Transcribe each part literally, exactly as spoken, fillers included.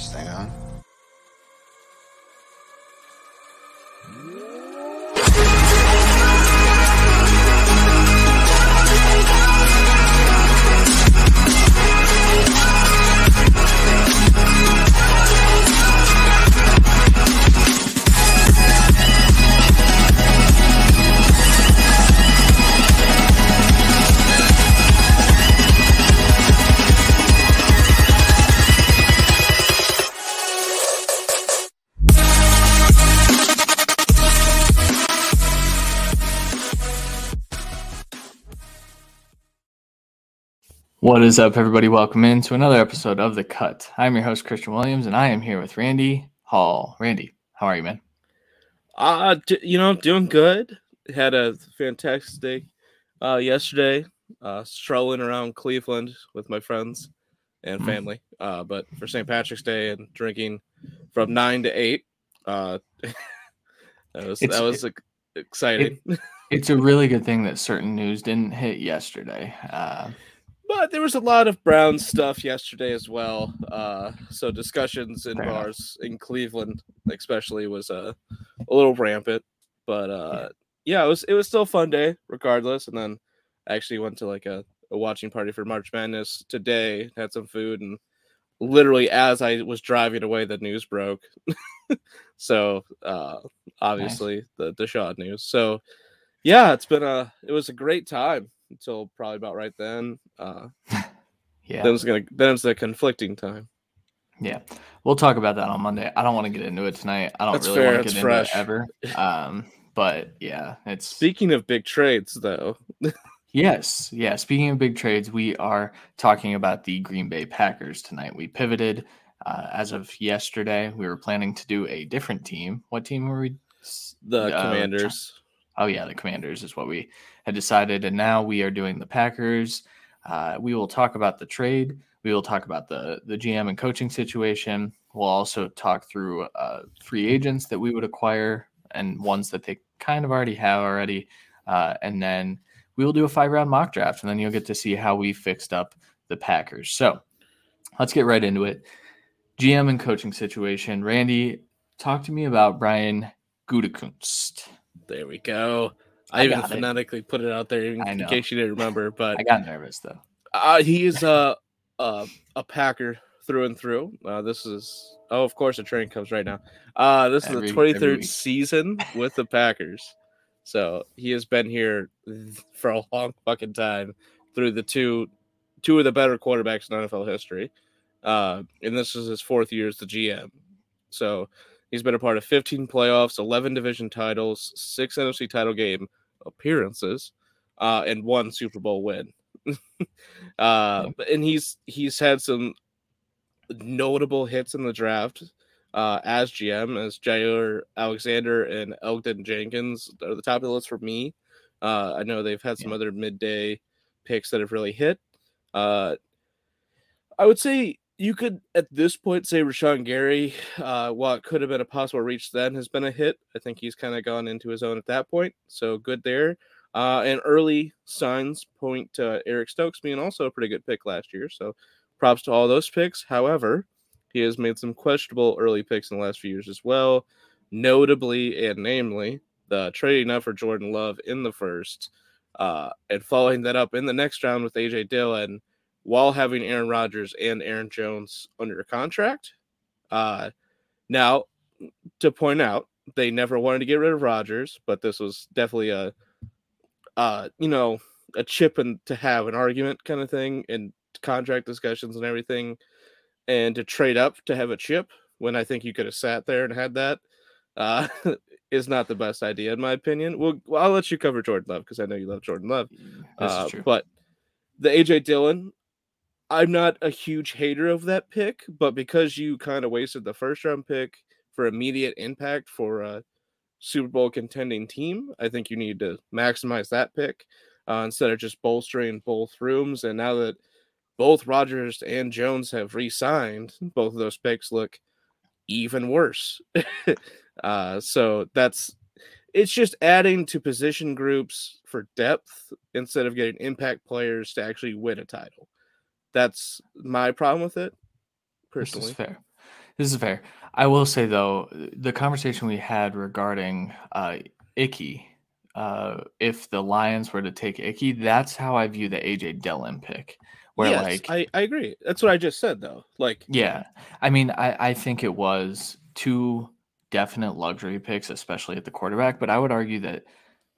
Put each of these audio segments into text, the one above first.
Stay on. What is up, everybody? Welcome in to another episode of The Cut. I'm your host, Christian Williams, and I am here with Randy Hall. Randy, how are you, man? Uh, d- you know, doing good. Had a fantastic day uh, yesterday, uh, strolling around Cleveland with my friends and family, mm-hmm. uh, but for Saint Patrick's Day and drinking from nine to eight. Uh, that was, that was it, exciting. It, it's a really good thing that certain news didn't hit yesterday. Uh But there was a lot of Brown stuff yesterday as well. Uh, so discussions in bars in Cleveland, especially, was uh, a little rampant. But uh, yeah, it was it was still a fun day regardless. And then I actually went to like a, a watching party for March Madness today. Had some food, and literally as I was driving away, the news broke. so uh, obviously nice. the Deshaun news. So yeah, it's been a it was a great time. Until probably about right then. Uh, yeah. Then it's gonna then it's the conflicting time. Yeah. We'll talk about that on Monday. I don't want to get into it tonight. I don't That's really want to get into fresh. it ever. Um, but yeah, it's speaking of big trades though. yes, yeah. Speaking of big trades, we are talking about the Green Bay Packers tonight. We pivoted uh, as of yesterday. We were planning to do a different team. What team were we? The uh, Commanders. Oh, yeah, the Commanders is what we had decided, and now we are doing the Packers. Uh, we will talk about the trade. We will talk about the, the G M and coaching situation. We'll also talk through uh, free agents that we would acquire and ones that they kind of already have already, uh, and then we will do a five-round mock draft, and then you'll get to see how we fixed up the Packers. So let's get right into it. G M and coaching situation. Randy, talk to me about Brian Gutekunst. There we go. I, I even phonetically it. put it out there even in case you didn't remember. But I got nervous, though. Uh, he is uh, uh, a Packer through and through. Uh, this is, oh, of course, a train comes right now. Uh, this every, is the twenty-third season with the Packers. So he has been here for a long fucking time through the two two of the better quarterbacks in N F L history. Uh, and this is his fourth year as the G M. So he's been a part of fifteen playoffs, eleven division titles, six N F C title game appearances, uh, and one Super Bowl win. uh, and he's he's had some notable hits in the draft uh, as G M, as Jair Alexander and Elgton Jenkins are the top of the list for me. Uh, I know they've had some yeah. other midday picks that have really hit. Uh, I would say you could, at this point, say Rashawn Gary, uh, while it could have been a possible reach then, has been a hit. I think he's kind of gone into his own at that point, so good there. Uh, and early signs point to Eric Stokes being also a pretty good pick last year, so props to all those picks. However, he has made some questionable early picks in the last few years as well, notably and namely the trading up for Jordan Love in the first uh, and following that up in the next round with A J. Dillon, while having Aaron Rodgers and Aaron Jones under contract. Uh, now, to point out, they never wanted to get rid of Rodgers, but this was definitely a, uh, you know, a chip and to have an argument kind of thing and contract discussions and everything. And to trade up to have a chip when I think you could have sat there and had that uh, is not the best idea, in my opinion. Well, I'll let you cover Jordan Love because I know you love Jordan Love. That's uh, true. But the A J. Dillon, I'm not a huge hater of that pick, but because you kind of wasted the first round pick for immediate impact for a Super Bowl contending team, I think you need to maximize that pick uh, instead of just bolstering both rooms. And now that both Rodgers and Jones have re-signed, both of those picks look even worse. uh, so that's, it's just adding to position groups for depth instead of getting impact players to actually win a title. That's my problem with it, personally. This is fair. This is fair. I will say, though, the conversation we had regarding uh, Icky, uh, if the Lions were to take Icky, that's how I view the A J. Dillon pick. Where, yes, like, I, I agree. That's what I just said, though. Like, yeah, I mean, I, I think it was two definite luxury picks, especially at the quarterback. But I would argue that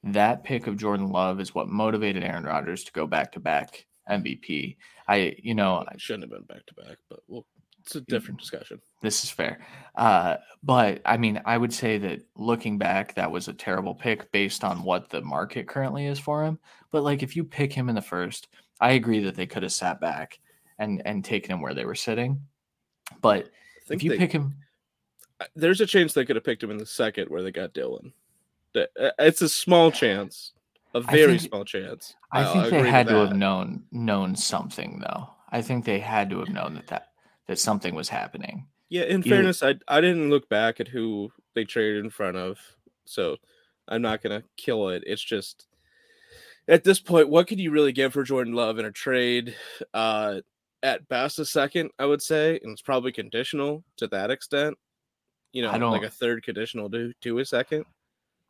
that pick of Jordan Love is what motivated Aaron Rodgers to go back-to-back M V P. I, you know, it shouldn't have been back-to-back, but well, it's a different discussion. This is fair. Uh, but, I mean, I would say that looking back, that was a terrible pick based on what the market currently is for him. But, like, if you pick him in the first, I agree that they could have sat back and, and taken him where they were sitting. But if you they, pick him... There's a chance they could have picked him in the second where they got Dillon. It's a small chance. A very think, small chance. I I'll think they had to have known known something, though. I think they had to have known that that... that something was happening. Yeah, in Either. fairness, I I didn't look back at who they traded in front of, so I'm not going to kill it. It's just, at this point, what could you really give for Jordan Love in a trade? Uh, at best a second, I would say, and it's probably conditional to that extent. You know, I don't, like a third conditional to, to a second.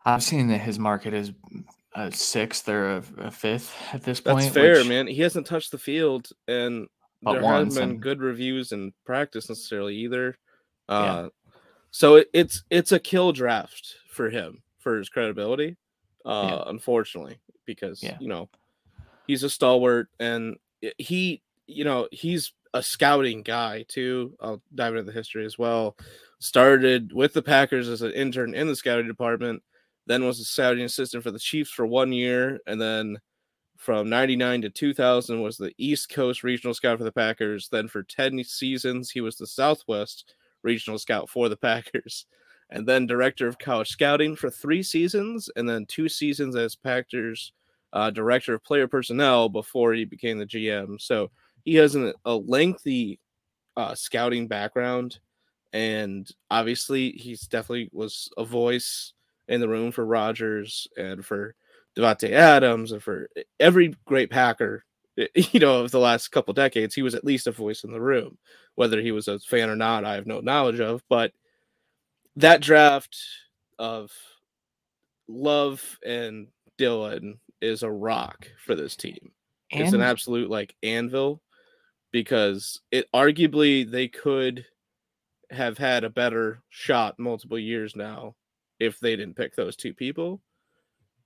I've seen that his market is a sixth or a, a fifth at this That's point. That's fair, which... man. He hasn't touched the field, and... But there haven't been and... good reviews in practice necessarily either. Uh, yeah. So it, it's it's a kill draft for him, for his credibility, uh, yeah. unfortunately, because, yeah. you know, he's a stalwart and he, you know, he's a scouting guy too. I'll dive into the history as well. Started with the Packers as an intern in the scouting department, then was a scouting assistant for the Chiefs for one year, and then from ninety-nine to two thousand was the East Coast regional scout for the Packers. Then for ten seasons, he was the Southwest regional scout for the Packers, and then director of college scouting for three seasons. And then two seasons as Packers uh, director of player personnel before he became the G M. So he has an, a lengthy uh, scouting background, and obviously he's definitely was a voice in the room for Rodgers and for Davante Adams, and for every great Packer, you know, of the last couple decades, he was at least a voice in the room. Whether he was a fan or not, I have no knowledge of. But that draft of Love and Dillon is a rock for this team. And it's an absolute, like, anvil, because it arguably they could have had a better shot multiple years now if they didn't pick those two people.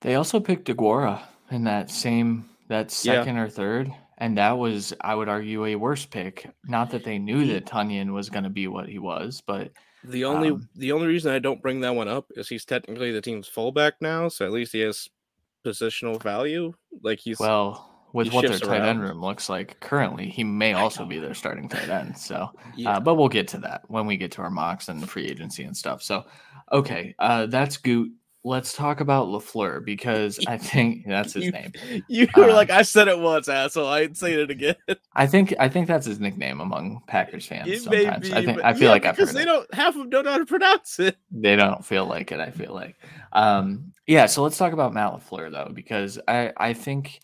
They also picked DeGuara in that same, that second yeah. or third. And that was, I would argue, a worse pick. Not that they knew that Tonyan was going to be what he was, but the only, um, the only reason I don't bring that one up is he's technically the team's fullback now. So at least he has positional value. Like he's, well, with he what their tight around. end room looks like currently, he may also be their starting tight end. So, yeah. uh, but we'll get to that when we get to our mocks and free agency and stuff. So, okay. Uh, that's Goot. Let's talk about Lafleur, because I think that's his you, name. You were um, like, I said it once, asshole. I ain't saying it again. I think I think that's his nickname among Packers fans. It sometimes. May be, I think I feel yeah, like I've heard they it. Don't half of them don't know how to pronounce it. They don't feel like it. I feel like, um, yeah. So let's talk about Matt Lafleur though, because I I think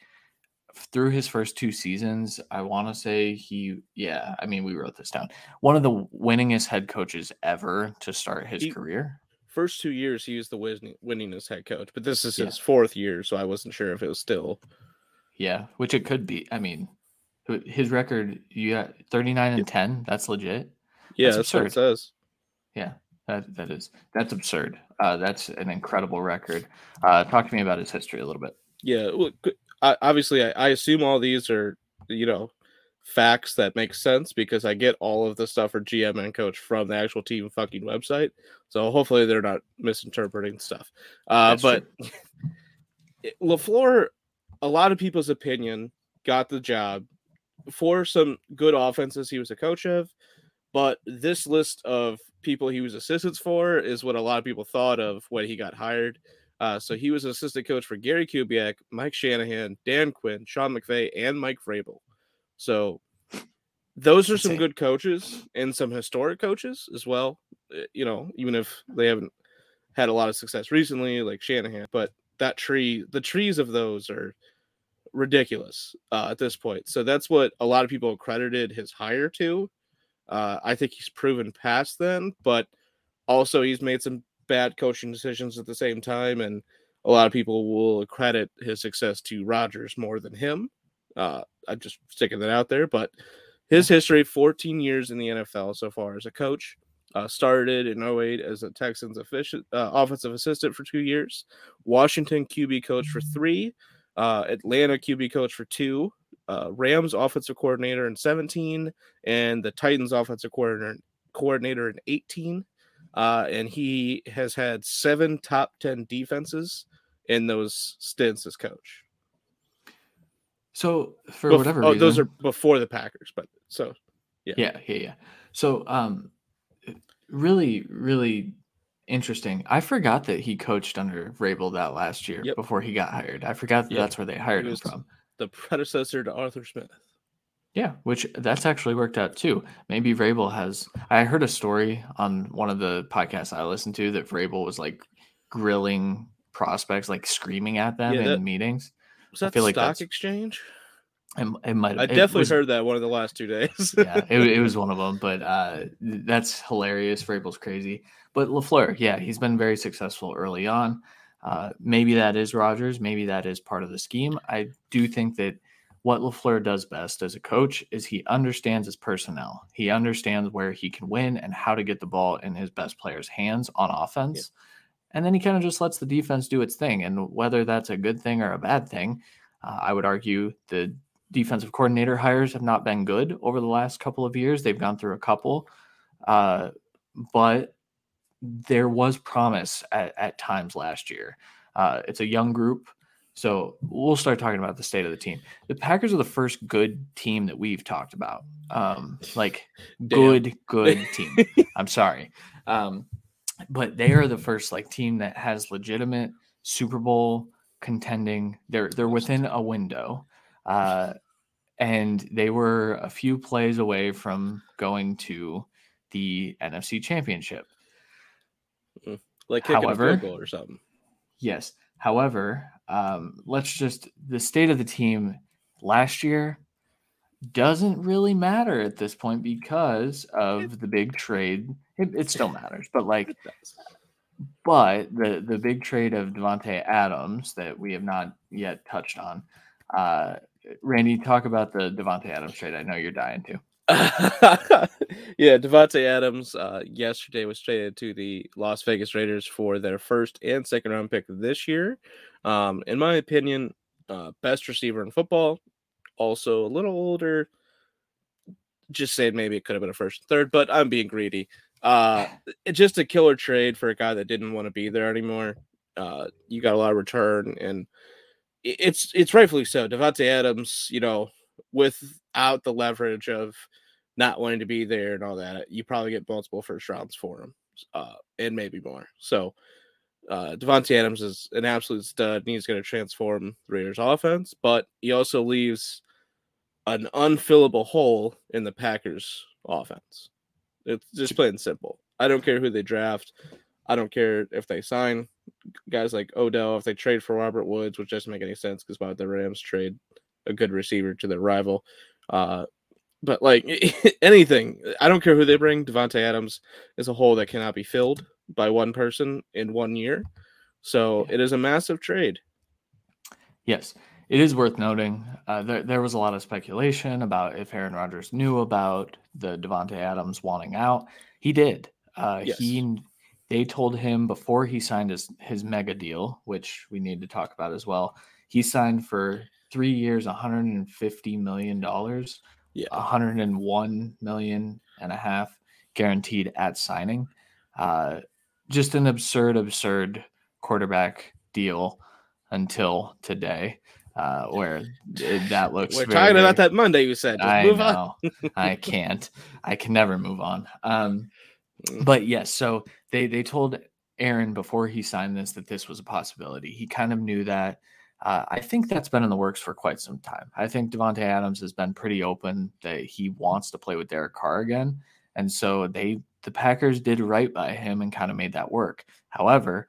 through his first two seasons, I want to say he yeah. I mean, we wrote this down. One of the winningest head coaches ever to start his he, career. First two years, he was the win- winningest head coach, but this is his yeah. fourth year, so I wasn't sure if it was still. Yeah, which it could be. I mean, his record, you got thirty-nine and yeah. ten. That's legit. Yeah, that's, that's what it says. Yeah, that, that is. That's absurd. Uh, that's an incredible record. Uh, talk to me about his history a little bit. Yeah, well, I, obviously, I, I assume all these are, you know, facts that make sense, because I get all of the stuff for G M and coach from the actual team fucking website. So hopefully they're not misinterpreting stuff. Uh, but LaFleur, a lot of people's opinion, got the job for some good offenses he was a coach of. But this list of people he was assistants for is what a lot of people thought of when he got hired. Uh, so he was an assistant coach for Gary Kubiak, Mike Shanahan, Dan Quinn, Sean McVay, and Mike Vrabel. So those are some good coaches and some historic coaches as well, you know, even if they haven't had a lot of success recently, like Shanahan. But that tree, the trees of those are ridiculous uh, at this point. So that's what a lot of people accredited his hire to. Uh, I think he's proven past then, but also he's made some bad coaching decisions at the same time, and a lot of people will credit his success to Rodgers more than him. Uh, I'm just sticking that out there, but his history, fourteen years in the N F L so far as a coach. Uh, started in oh eight as a Texans official, uh, offensive assistant for two years, Washington Q B coach for three, uh, Atlanta Q B coach for two, uh, Rams offensive coordinator in seventeen, and the Titans offensive coordinator, coordinator in eighteen. Uh, and he has had seven top ten defenses in those stints as coach. So for Bef- whatever oh, reason, those are before the Packers, but so yeah, yeah, yeah, yeah. So um. Really, really interesting. I forgot that he coached under Vrabel that last year yep. before he got hired. I forgot that yep. that's where they hired him from. The predecessor to Arthur Smith. Yeah, which that's actually worked out too. Maybe Vrabel has... I heard a story on one of the podcasts I listened to that Vrabel was like grilling prospects, like screaming at them yeah, that, in meetings. Was that I feel Stock like that's, Exchange? It, it might. I definitely was, heard that one of the last two days. yeah, it, it was one of them, but uh, that's hilarious. Vrabel's crazy, but Lafleur, yeah, he's been very successful early on. Uh, maybe that is Rodgers. Maybe that is part of the scheme. I do think that what Lafleur does best as a coach is he understands his personnel. He understands where he can win and how to get the ball in his best player's hands on offense, yeah. and then he kind of just lets the defense do its thing. And whether that's a good thing or a bad thing, uh, I would argue the defensive coordinator hires have not been good over the last couple of years. They've gone through a couple, uh, but there was promise at, at times last year. Uh, it's a young group, so we'll start talking about the state of the team. The Packers are the first good team that we've talked about, um, like Damn. good, good team. I'm sorry. Um, but they are the first like team that has legitimate Super Bowl contending. They're, they're within a window. Uh, and they were a few plays away from going to the N F C Championship. Like kicking however, a field goal or something. Yes. However, um, let's just, the state of the team last year doesn't really matter at this point because of the big trade. It, it still matters, but like, but the, the big trade of Davante Adams that we have not yet touched on. Uh, Randy, talk about the Davante Adams trade. I know you're dying to. yeah, Davante Adams uh, yesterday was traded to the Las Vegas Raiders for their first and second round pick this year. Um, in my opinion, uh, best receiver in football. Also a little older. Just saying maybe it could have been a first and third, but I'm being greedy. Uh, just a killer trade for a guy that didn't want to be there anymore. Uh, you got a lot of return and It's it's rightfully so. Davante Adams, you know, without the leverage of not wanting to be there and all that, you probably get multiple first rounds for him uh, and maybe more. So uh, Davante Adams is an absolute stud, and he's going to transform the Raiders' offense, but he also leaves an unfillable hole in the Packers' offense. It's just plain and simple. I don't care who they draft. I don't care if they sign guys like Odell, if they trade for Robert Woods, which doesn't make any sense because why would the Rams trade a good receiver to their rival? Uh, but like anything, I don't care who they bring. Davante Adams is a hole that cannot be filled by one person in one year. So it is a massive trade. Yes, it is worth noting. Uh, there, there was a lot of speculation about if Aaron Rodgers knew about the Davante Adams wanting out. He did. Uh, yes. He They told him before he signed his, his mega deal, which we need to talk about as well. He signed for three years, one hundred fifty million dollars, yeah. one hundred one million and a half guaranteed at signing. Uh, just an absurd, absurd quarterback deal until today, uh, where it, that looks. We're very, talking about that Monday. You said, Just I move know. On. I can't, I can never move on. Um, But yes, so they, they told Aaron before he signed this that this was a possibility. He kind of knew that. Uh, I think that's been in the works for quite some time. I think Davante Adams has been pretty open that he wants to play with Derek Carr again. And so they the Packers did right by him and kind of made that work. However,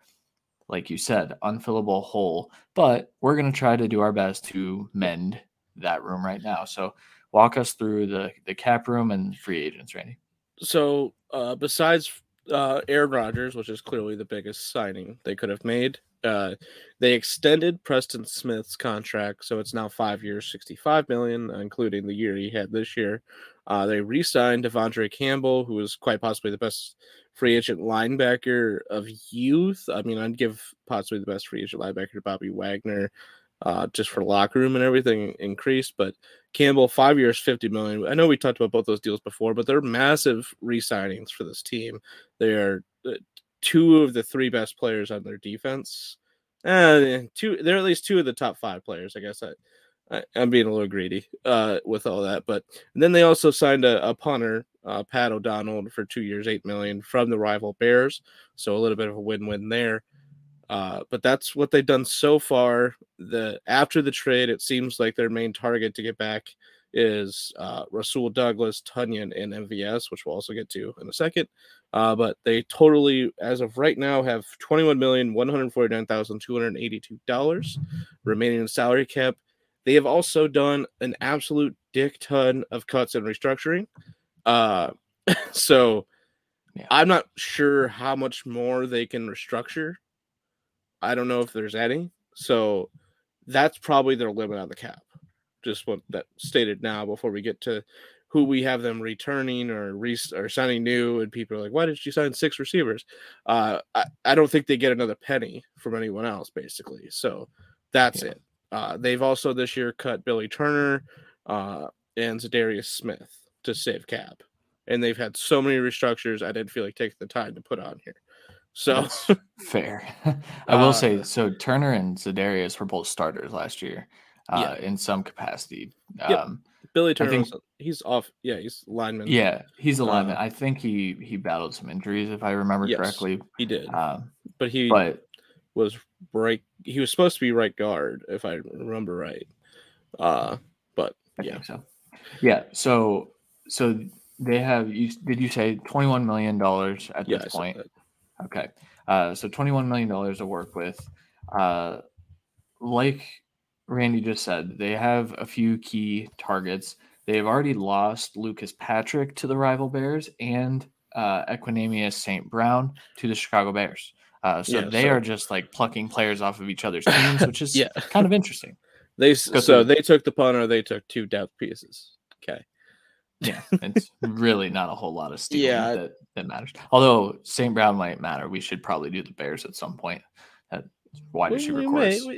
like you said, unfillable hole. But we're going to try to do our best to mend that room right now. So walk us through the, the cap room and free agents, Randy. so uh, besides uh, Aaron Rodgers, which is clearly the biggest signing they could have made, uh, they extended Preston Smith's contract, so it's now five years, sixty-five million dollars, including the year he had this year. Uh, they re-signed Devondre Campbell, who is quite possibly the best free agent linebacker of youth. I mean, I'd give possibly the best free agent linebacker to Bobby Wagner, uh, just for locker room and everything increased. But Campbell, five years, fifty million dollars. I know we talked about both those deals before, but they're massive re-signings for this team. They are two of the three best players on their defense. And two, they're at least two of the top five players, I guess. I, I, I'm being a little greedy uh, with all that. But and then they also signed a, a punter, uh, Pat O'Donnell, for two years, eight million dollars from the rival Bears. So a little bit of a win-win there. Uh, but that's what they've done so far. The after the trade, it seems like their main target to get back is uh, Rasul Douglas, Tonyan, and M V S, which we'll also get to in a second. Uh, but they totally, as of right now, have twenty-one million, one hundred forty-nine thousand, two hundred eighty-two dollars remaining in salary cap. They have also done an absolute dick ton of cuts and restructuring. Uh, so yeah. I'm not sure how much more they can restructure. I don't know if there's any. So that's probably their limit on the cap. Just want that stated now before we get to who we have them returning or re- or signing new. And people are like, why did you sign six receivers? Uh, I, I don't think they get another penny from anyone else, basically. So that's yeah. it. Uh, they've also this year cut Billy Turner uh, and Zadarius Smith to save cap. And they've had so many restructures, I didn't feel like taking the time to put on here. So that's fair. I will uh, say, so Turner and Zadarius were both starters last year uh, yeah. in some capacity. Yeah. Um, Billy Turner, think, was, he's off. Yeah, he's lineman. Yeah, he's a lineman. Uh, I think he, he battled some injuries, if I remember yes, correctly. He did. Um, but he but, was right. He was supposed to be right guard, if I remember right. Uh, but I yeah, think so. yeah. So, so they have. You, did you say twenty-one million dollars at yeah, this I point? Okay. Uh, so twenty-one million dollars to work with. Uh, like Randy just said, they have a few key targets. They have already lost Lucas Patrick to the rival Bears and uh, Equanimeous Saint Brown to the Chicago Bears. Uh, so yeah, they so. are just like plucking players off of each other's teams, which is yeah. kind of interesting. They so they took the punter, they took two depth pieces. Okay, yeah, it's really not a whole lot of stealing yeah. that, that matters. Although Saint Brown might matter, we should probably do the Bears at some point. That, why did she record? We'll get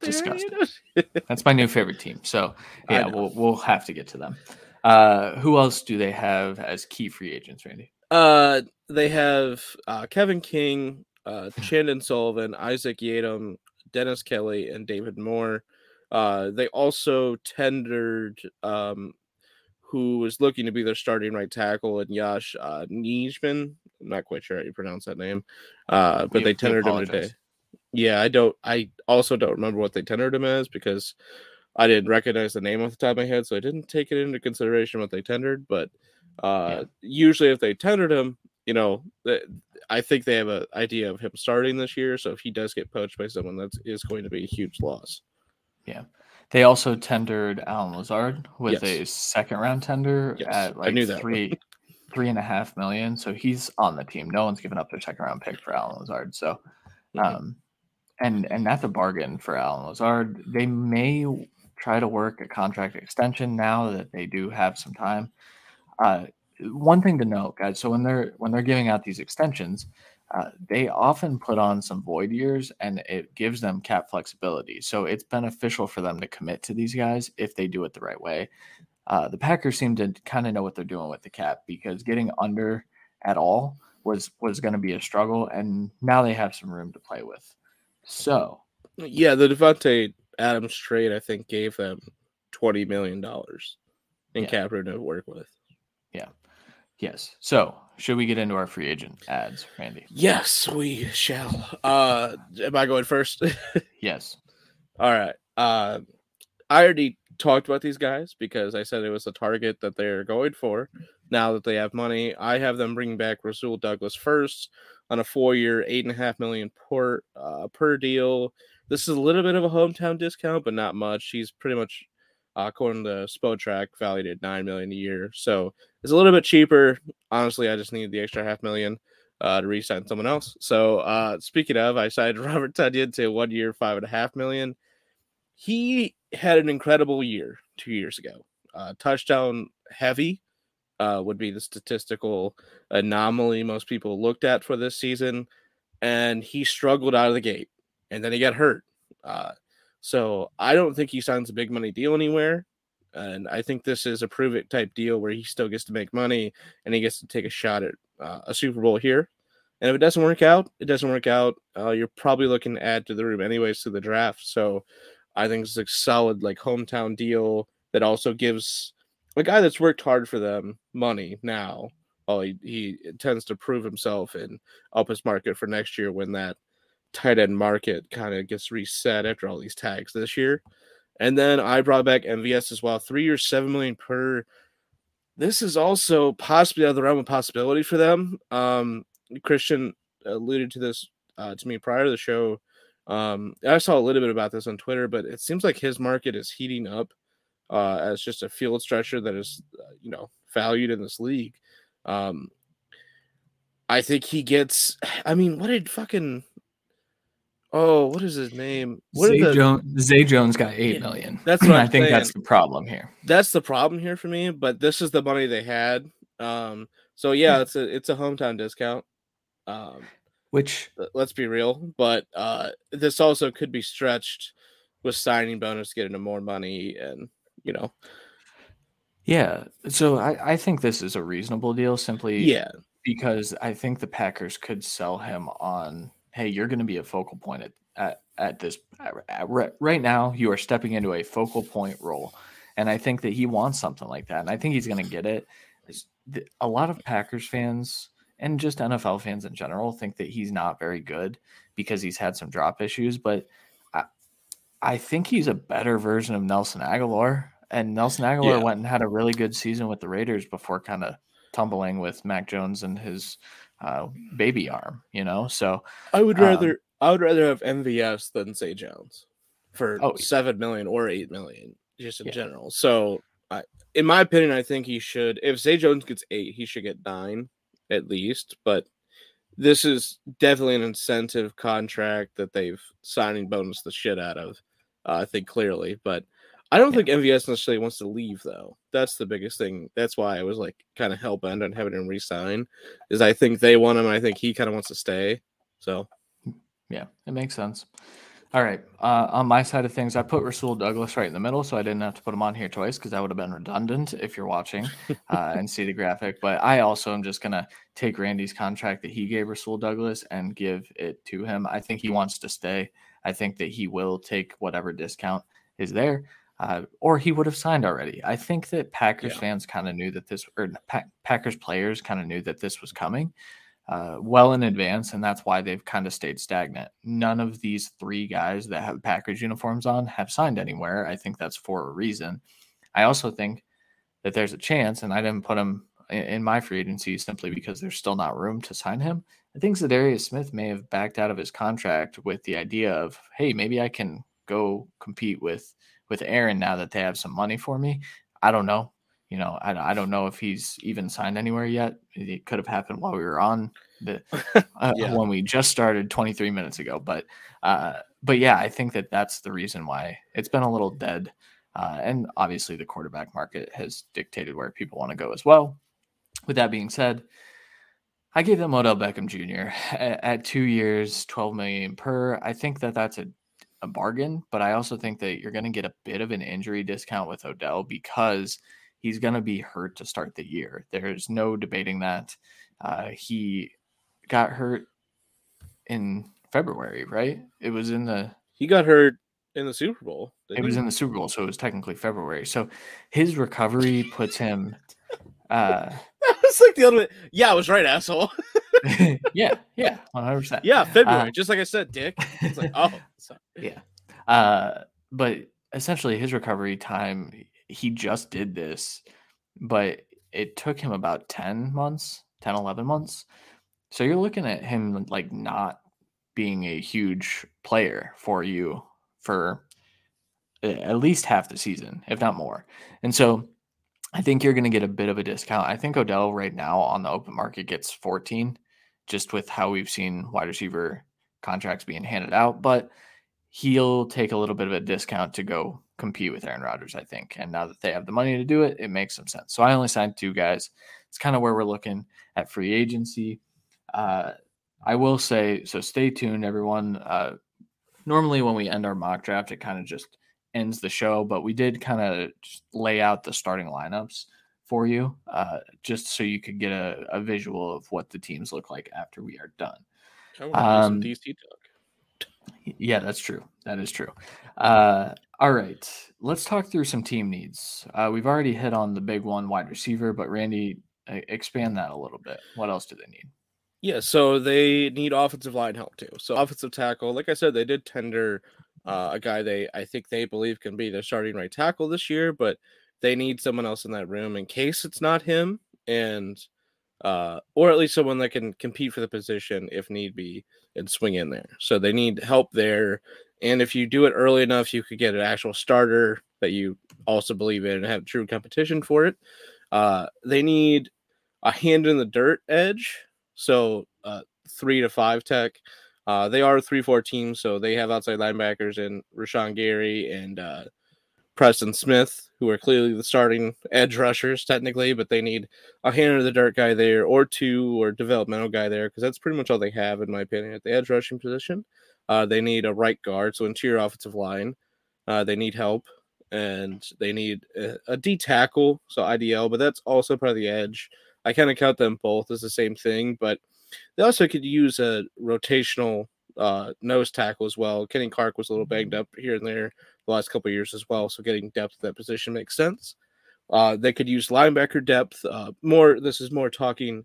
there. Disgusting. You know? That's my new favorite team. So yeah, we'll we'll have to get to them. Uh, who else do they have as key free agents, Randy? Uh, they have uh, Kevin King, uh, Chandon Sullivan, Isaac Yiadom, Dennis Kelly, and David Moore. Uh, they also tendered um, who was looking to be their starting right tackle, and Yash uh, Nijman. I'm not quite sure how you pronounce that name, uh, but we, they tendered him today. Yeah, I don't. I also don't remember what they tendered him as because I didn't recognize the name off the top of my head, so I didn't take it into consideration what they tendered, but. Uh, yeah. Usually if they tendered him, you know, th- I think they have an idea of him starting this year. So if he does get poached by someone, that is going to be a huge loss. Yeah. They also tendered Alan Lazard with yes. a second round tender yes. at like three, three and a half million. So he's on the team. No one's given up their second round pick for Alan Lazard. So, um, mm-hmm. and, and that's a bargain for Alan Lazard. They may try to work a contract extension now that they do have some time. Uh, one thing to note, guys. So when they're when they're giving out these extensions, uh, they often put on some void years, and it gives them cap flexibility. So it's beneficial for them to commit to these guys if they do it the right way. Uh, the Packers seem to kind of know what they're doing with the cap because getting under at all was was going to be a struggle, and now they have some room to play with. So yeah, the Davante Adams trade I think gave them twenty million dollars in yeah. cap room to work with. Yeah. Yes. So should we get into our free agent ads, Randy? Yes, we shall. Uh, am I going first? Yes. All right. Uh, I already talked about these guys because I said it was the target that they're going for. Now that they have money, I have them bringing back Rasul Douglas first on a four-year, eight and a half million per uh, per deal. This is a little bit of a hometown discount, but not much. He's pretty much, uh, according to Spotrac, valued at nine million a year. So is a little bit cheaper. Honestly, I just need the extra half million uh, to re-sign someone else. So uh, speaking of, I signed Robert Tonyan to one year, five and a half million. He had an incredible year two years ago. Uh, touchdown heavy uh, would be the statistical anomaly most people looked at for this season. And he struggled out of the gate, and then he got hurt. Uh, so I don't think he signs a big money deal anywhere. And I think this is a prove it type deal where he still gets to make money and he gets to take a shot at uh, a Super Bowl here. And if it doesn't work out, it doesn't work out. Uh, you're probably looking to add to the room anyways to the draft. So I think it's a solid like hometown deal that also gives a guy that's worked hard for them money now. Well, he, he tends to prove himself and up his market for next year when that tight end market kind of gets reset after all these tags this year. And then I brought back M V S as well. Three years, seven million per. This is also possibly out of the realm of possibility for them. Um, Christian alluded to this uh, to me prior to the show. Um, I saw a little bit about this on Twitter, but it seems like his market is heating up uh, as just a field stretcher that is, uh, you know, valued in this league. Um, I think he gets, I mean, what did fucking, oh, what is his name? What Zay, the, Jones, Zay Jones got eight million dollars. That's what I I'm think saying. That's the problem here. That's the problem here for me, but this is the money they had. Um, so yeah, it's a, it's a hometown discount. Um, which let's be real, but, uh, this also could be stretched with signing bonus, to get into more money and, you know, yeah, so I, I think this is a reasonable deal simply yeah. because I think the Packers could sell him on, hey, you're going to be a focal point at at, at this at, at, right now. You are stepping into a focal point role, and I think that he wants something like that, and I think he's going to get it. A lot of Packers fans and just N F L fans in general think that he's not very good because he's had some drop issues, but I, I think he's a better version of Nelson Aguilar. And Nelson Aguilar yeah. went and had a really good season with the Raiders before kind of tumbling with Mac Jones and his uh, baby arm, you know? So I would rather, um, I would rather have M V S than Zay Jones for oh, seven million or eight million just in yeah. general. So I, in my opinion, I think he should, if Zay Jones gets eight, he should get nine at least, but this is definitely an incentive contract that they've signing bonus the shit out of, uh, I think clearly, but I don't yeah. think M V S necessarily wants to leave, though. That's the biggest thing. That's why I was like kind of hell bent on having him re-sign. Is I think they want him, and I think he kind of wants to stay. So, yeah, it makes sense. All right, uh, on my side of things, I put Rasul Douglas right in the middle, so I didn't have to put him on here twice because that would have been redundant if you're watching uh, and see the graphic. But I also am just gonna take Randy's contract that he gave Rasul Douglas and give it to him. I think he wants to stay. I think that he will take whatever discount is there. Uh, or he would have signed already. I think that Packers yeah. fans kind of knew that this, or pa- Packers players kind of knew that this was coming uh, well in advance, and that's why they've kind of stayed stagnant. None of these three guys that have Packers uniforms on have signed anywhere. I think that's for a reason. I also think that there's a chance, and I didn't put him in, in my free agency simply because there's still not room to sign him. I think Zadarius Smith may have backed out of his contract with the idea of, hey, maybe I can go compete with with Aaron now that they have some money for me. I don't know. You know, I, I don't know if he's even signed anywhere yet. It could have happened while we were on the uh, yeah. when we just started twenty-three minutes ago. But, uh, but yeah, I think that that's the reason why it's been a little dead. Uh, and obviously the quarterback market has dictated where people want to go as well. With that being said, I gave them Odell Beckham Junior at, at two years, twelve million per. I think that that's a, a bargain, but I also think that you're going to get a bit of an injury discount with Odell because he's going to be hurt to start the year. There's no debating that. Uh, he got hurt in February, right? It was in the he got hurt in the Super Bowl. It was in the Super Bowl, so it was technically February. So his recovery puts him. Uh, that was like the other. Yeah, I was right, asshole. yeah, yeah, one hundred percent. Yeah, February, uh, just like I said, Dick. It's like, oh, sorry. Yeah. Uh, but essentially, his recovery time, he just did this, but it took him about ten months, ten, eleven months. So you're looking at him like not being a huge player for you for at least half the season, if not more. And so I think you're going to get a bit of a discount. I think Odell right now on the open market gets fourteen, just with how we've seen wide receiver contracts being handed out. But he'll take a little bit of a discount to go compete with Aaron Rodgers, I think. And now that they have the money to do it, it makes some sense. So I only signed two guys. It's kind of where we're looking at free agency. Uh, I will say, so stay tuned, everyone. Uh, normally when we end our mock draft, it kind of just ends the show, but we did kind of lay out the starting lineups for you, uh, just so you could get a, a visual of what the teams look like after we are done. I want to um, do some D C talk. Yeah, that's true. That is true. Uh, all right, let's talk through some team needs. Uh, we've already hit on the big one, wide receiver, but Randy, expand that a little bit. What else do they need? Yeah, so they need offensive line help too. So offensive tackle, like I said, they did tender uh, a guy they I think they believe can be their starting right tackle this year, but they need someone else in that room in case it's not him, and uh, or at least someone that can compete for the position if need be and swing in there. So they need help there, and if you do it early enough, you could get an actual starter that you also believe in and have true competition for it. Uh, they need a hand in the dirt edge. So uh, three to five tech, uh, they are a three, four team. So they have outside linebackers in Rashawn Gary and uh, Preston Smith, who are clearly the starting edge rushers technically, but they need a hand in the dirt guy there or two or developmental guy there. Cause that's pretty much all they have, in my opinion, at the edge rushing position. Uh, they need a right guard. So interior offensive line, uh, they need help, and they need a, a D tackle. So I D L, but that's also part of the edge. I kind of count them both as the same thing, but they also could use a rotational uh, nose tackle as well. Kenny Clark was a little banged up here and there the last couple of years as well, so getting depth at that position makes sense. Uh, they could use linebacker depth. Uh, more, this is more talking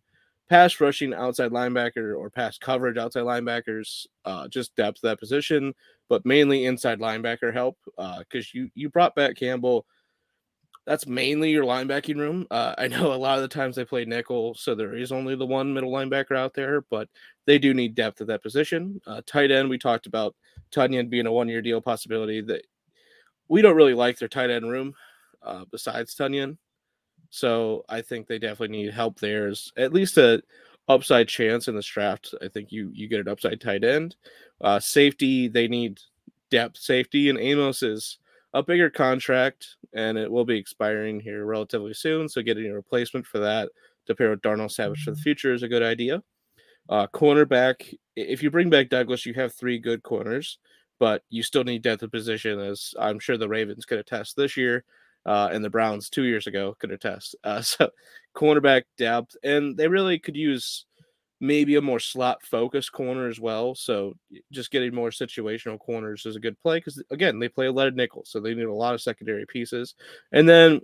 pass rushing outside linebacker or pass coverage outside linebackers, uh, just depth at that position, but mainly inside linebacker help because uh, you you brought back Campbell. That's mainly your linebacking room. Uh, I know a lot of the times they play nickel, so there is only the one middle linebacker out there, but they do need depth at that position. Uh, tight end, we talked about Tonyan being a one-year deal possibility. That we don't really like their tight end room uh, besides Tonyan, so I think they definitely need help there. Is at least a upside chance in this draft. I think you you get an upside tight end. Uh, safety, they need depth safety, and Amos is a bigger contract, and it will be expiring here relatively soon. So getting a replacement for that to pair with Darnell Savage for the future is a good idea. Uh, cornerback, if you bring back Douglas, you have three good corners, but you still need depth of position, as I'm sure the Ravens could attest this year, uh, and the Browns two years ago could attest. Uh, so cornerback depth, and they really could use maybe a more slot-focused corner as well. So just getting more situational corners is a good play because, again, they play a lot of nickel, so they need a lot of secondary pieces. And then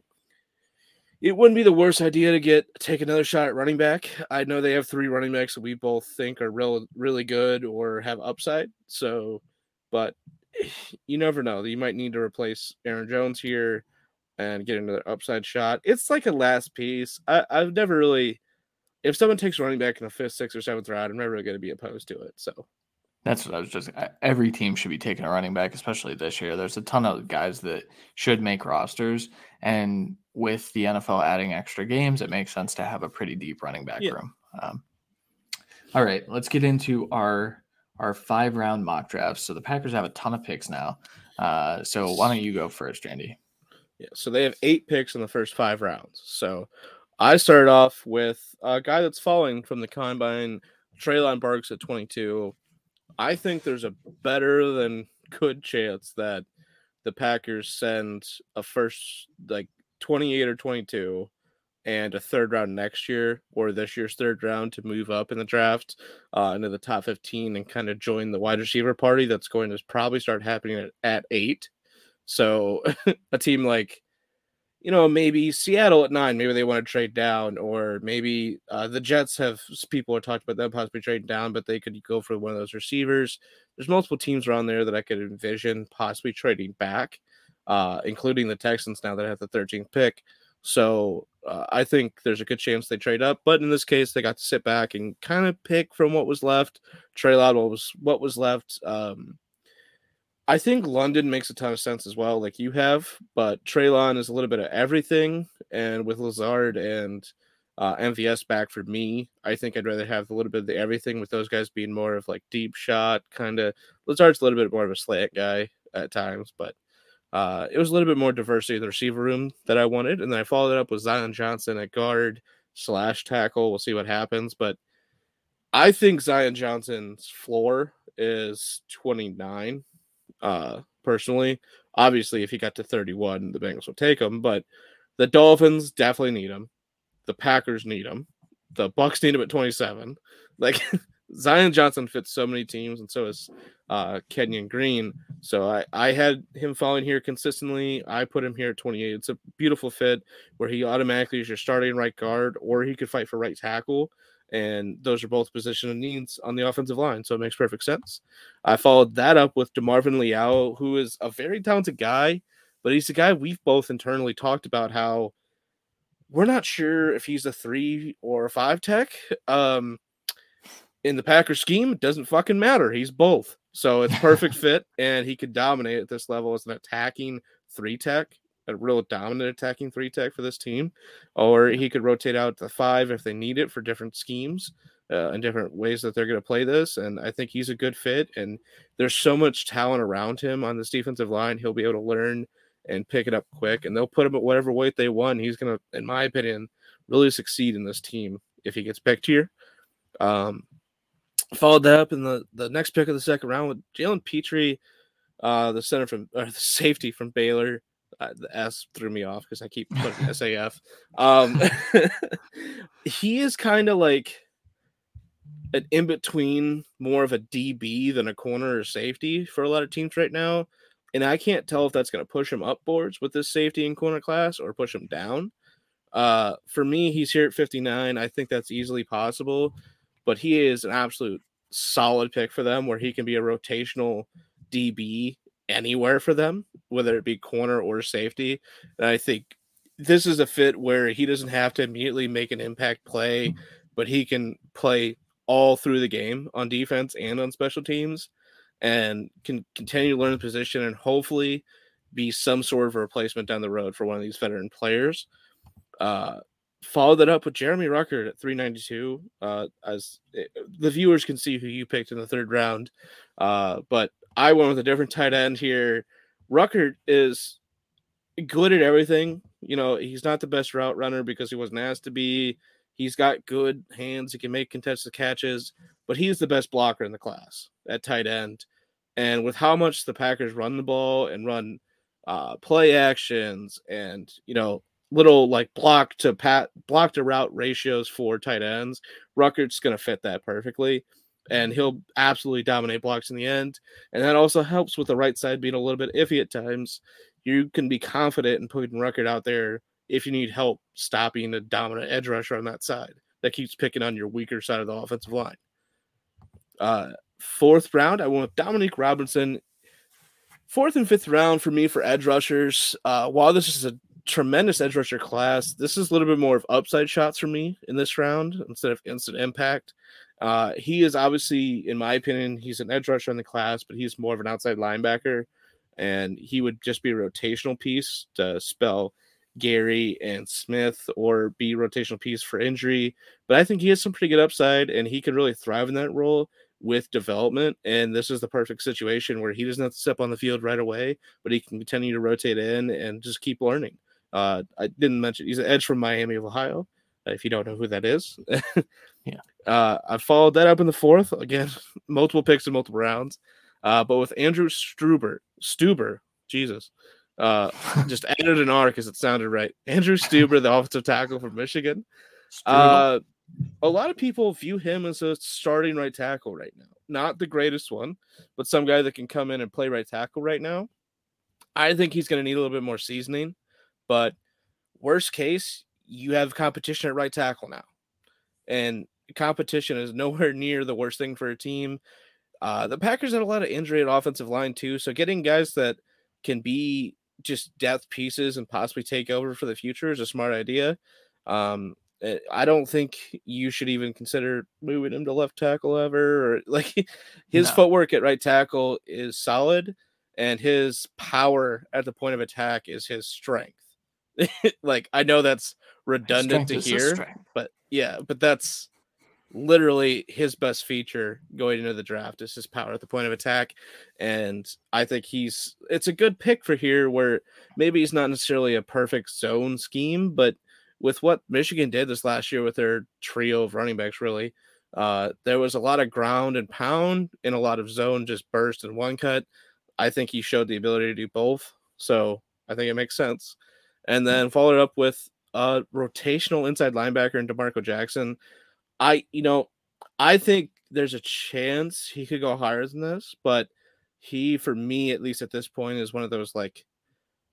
it wouldn't be the worst idea to get take another shot at running back. I know they have three running backs that we both think are real, really good or have upside. So, but you never know. You might need to replace Aaron Jones here and get another upside shot. It's like a last piece. I, I've never really... If someone takes running back in the fifth, sixth, or seventh round, I'm never really going to be opposed to it. So that's what I was just. Every team should be taking a running back, especially this year. There's a ton of guys that should make rosters, and with the N F L adding extra games, it makes sense to have a pretty deep running back yeah. room. Um, all right, let's get into our our five round mock drafts. So the Packers have a ton of picks now. Uh, so why don't you go first, Randy? Yeah. So they have eight picks in the first five rounds. So I started off with a guy that's falling from the combine, Treylon Burks at twenty-two. I think there's a better than good chance that the Packers send a first, like twenty-eight or twenty-two, and a third round next year or this year's third round to move up in the draft uh, into the top fifteen and kind of join the wide receiver party that's going to probably start happening at, at eight. So a team like, you know, maybe Seattle at nine, maybe they want to trade down, or maybe uh, the Jets have people are talking about them possibly trading down, but they could go for one of those receivers. There's multiple teams around there that I could envision possibly trading back, uh, including the Texans now that have the thirteenth pick. So uh, I think there's a good chance they trade up, but in this case, they got to sit back and kind of pick from what was left, trail out what was, what was left. Um, I think London makes a ton of sense as well, like you have, but Treylon is a little bit of everything. And with Lazard and uh, M V S back for me, I think I'd rather have a little bit of the everything, with those guys being more of like deep shot kind of. Lazard's a little bit more of a slant guy at times, but uh, it was a little bit more diversity in the receiver room that I wanted. And then I followed it up with Zion Johnson at guard slash tackle. We'll see what happens, but I think Zion Johnson's floor is twenty-nine. Uh, personally, obviously, if he got to thirty-one, the Bengals would take him, but the Dolphins definitely need him. The Packers need him. The Bucks need him at twenty-seven. Like Zion Johnson fits so many teams, and so is uh, Kenyon Green. So I, I had him falling here consistently. I put him here at twenty-eight. It's a beautiful fit where he automatically is your starting right guard, or he could fight for right tackle. And those are both positional needs on the offensive line, so it makes perfect sense. I followed that up with DeMarvin Leal, who is a very talented guy, but he's a guy we've both internally talked about how we're not sure if he's a three or a five tech. Um, in the Packers scheme, it doesn't fucking matter. He's both. So it's perfect fit, and he could dominate at this level as an attacking three tech. A real dominant attacking three tech for this team, or he could rotate out to five if they need it for different schemes uh, and different ways that they're going to play this. And I think he's a good fit, and there's so much talent around him on this defensive line. He'll be able to learn and pick it up quick, and they'll put him at whatever weight they want. He's going to, in my opinion, really succeed in this team if he gets picked here. Um, followed that up in the, the next pick of the second round with Jalen Petrie, uh, the center from, or the safety from Baylor. Uh, the S threw me off because I keep putting S A F. Um, he is kind of like an in-between, more of a D B than a corner or safety for a lot of teams right now. And I can't tell if that's going to push him up boards with this safety and corner class or push him down. Uh, for me, he's here at fifty-nine. I think that's easily possible, but he is an absolute solid pick for them where he can be a rotational D B anywhere for them, whether it be corner or safety. And I think this is a fit where he doesn't have to immediately make an impact play, but he can play all through the game on defense and on special teams and can continue to learn the position and hopefully be some sort of a replacement down the road for one of these veteran players. Uh, follow that up with Jeremy Ruckert at three ninety-two. Uh, as it, the viewers can see who you picked in the third round, uh, but I went with a different tight end here. Ruckert is good at everything. You know, he's not the best route runner because he wasn't asked to be. He's got good hands. He can make contested catches, but he's the best blocker in the class at tight end. And with how much the Packers run the ball and run uh, play actions and, you know, little like block to pat, block to route ratios for tight ends, Ruckert's going to fit that perfectly. And he'll absolutely dominate blocks in the end. And that also helps with the right side being a little bit iffy at times. You can be confident in putting Ruckert out there if you need help stopping a dominant edge rusher on that side that keeps picking on your weaker side of the offensive line. Uh, fourth round, I went with Dominique Robinson. Fourth and fifth round for me for edge rushers. Uh, while this is a tremendous edge rusher class, this is a little bit more of upside shots for me in this round instead of instant impact. Uh, he is obviously, in my opinion, he's an edge rusher in the class, but he's more of an outside linebacker, and he would just be a rotational piece to spell Gary and Smith or be rotational piece for injury. But I think he has some pretty good upside, and he could really thrive in that role with development. And this is the perfect situation where he doesn't have to step on the field right away, but he can continue to rotate in and just keep learning. Uh, I didn't mention he's an edge from Miami of Ohio. If you don't know who that is, yeah, uh, I followed that up in the fourth again, multiple picks in multiple rounds, uh, but with Andrew Struber, Stuber, Jesus, uh, just added an R because it sounded right. Andrew Stuber, the offensive tackle from Michigan. Uh, a lot of people view him as a starting right tackle right now, not the greatest one, but some guy that can come in and play right tackle right now. I think he's going to need a little bit more seasoning, but worst case, you have competition at right tackle now, and competition is nowhere near the worst thing for a team. Uh, the Packers had a lot of injury at offensive line too. So getting guys that can be just depth pieces and possibly take over for the future is a smart idea. Um, I don't think you should even consider moving him to left tackle ever. Or like his no. footwork at right tackle is solid. and his power at the point of attack is his strength. Like, I know that's redundant to hear, but yeah, but that's literally his best feature going into the draft is his power at the point of attack. And I think he's, it's a good pick for here where maybe he's not necessarily a perfect zone scheme, but with what Michigan did this last year with their trio of running backs, really, uh, there was a lot of ground and pound and a lot of zone just burst and one cut. I think he showed the ability to do both. So I think it makes sense. And then followed up with a rotational inside linebacker in DeMarco Jackson. I, you know, I think there's a chance he could go higher than this, but he, for me, at least at this point, is one of those, like,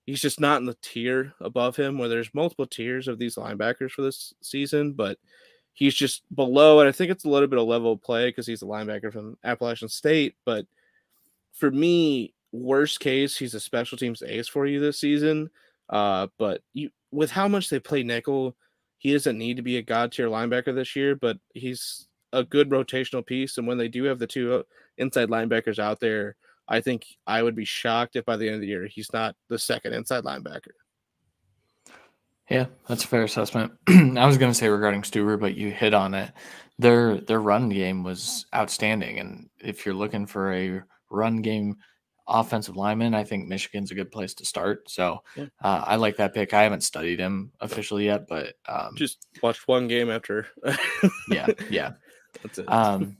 he's just not in the tier above him where there's multiple tiers of these linebackers for this season, but he's just below. And I think it's a little bit of level of play because he's a linebacker from Appalachian State. But for me, worst case, he's a special teams ace for you this season. Uh, but you, with how much they play nickel, he doesn't need to be a god tier linebacker this year, but he's a good rotational piece. And when they do have the two inside linebackers out there, I think I would be shocked if by the end of the year, he's not the second inside linebacker. Yeah, that's a fair assessment. I was going to say regarding Stuber, but you hit on it. Their, their run game was outstanding. And if you're looking for a run game offensive lineman, I think Michigan's a good place to start. So yeah. uh, I like that pick. I haven't studied him officially yet, but um, just watched one game after. yeah. Yeah. That's it. Um,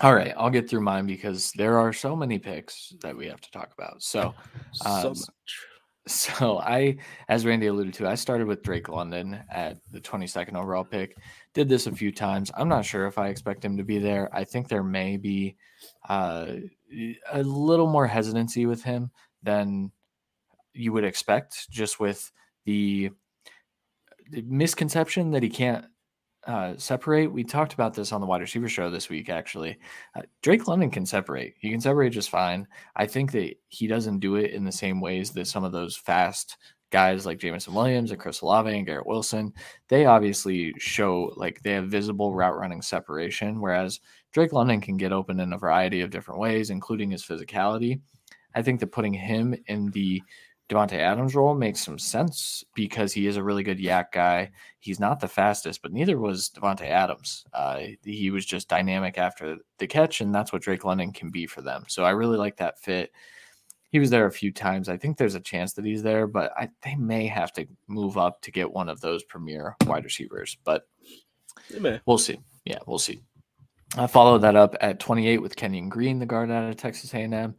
all right. I'll get through mine because there are so many picks that we have to talk about. So, um, so much. So I, as Randy alluded to, I started with Drake London at the twenty-second overall pick. Did this a few times. I'm not sure if I expect him to be there. I think there may be uh, a little more hesitancy with him than you would expect, just with the misconception that he can't uh, separate. We talked about this on the wide receiver show this week, actually. Uh, Drake London can separate. He can separate just fine. I think that he doesn't do it in the same ways that some of those fast guys like Jamison Williams and Chris Olave and Garrett Wilson, they obviously show like they have visible route running separation, whereas Drake London can get open in a variety of different ways, including his physicality. I think that putting him in the Davante Adams role makes some sense because he is a really good yak guy. He's not the fastest, but neither was Davante Adams. Uh, he was just dynamic after the catch, and that's what Drake London can be for them. So I really like that fit. He was there a few times. I think there's a chance that he's there, but I, they may have to move up to get one of those premier wide receivers, but we'll see. Yeah, we'll see. I followed that up at twenty-eight with Kenyon Green, the guard out of Texas A and M.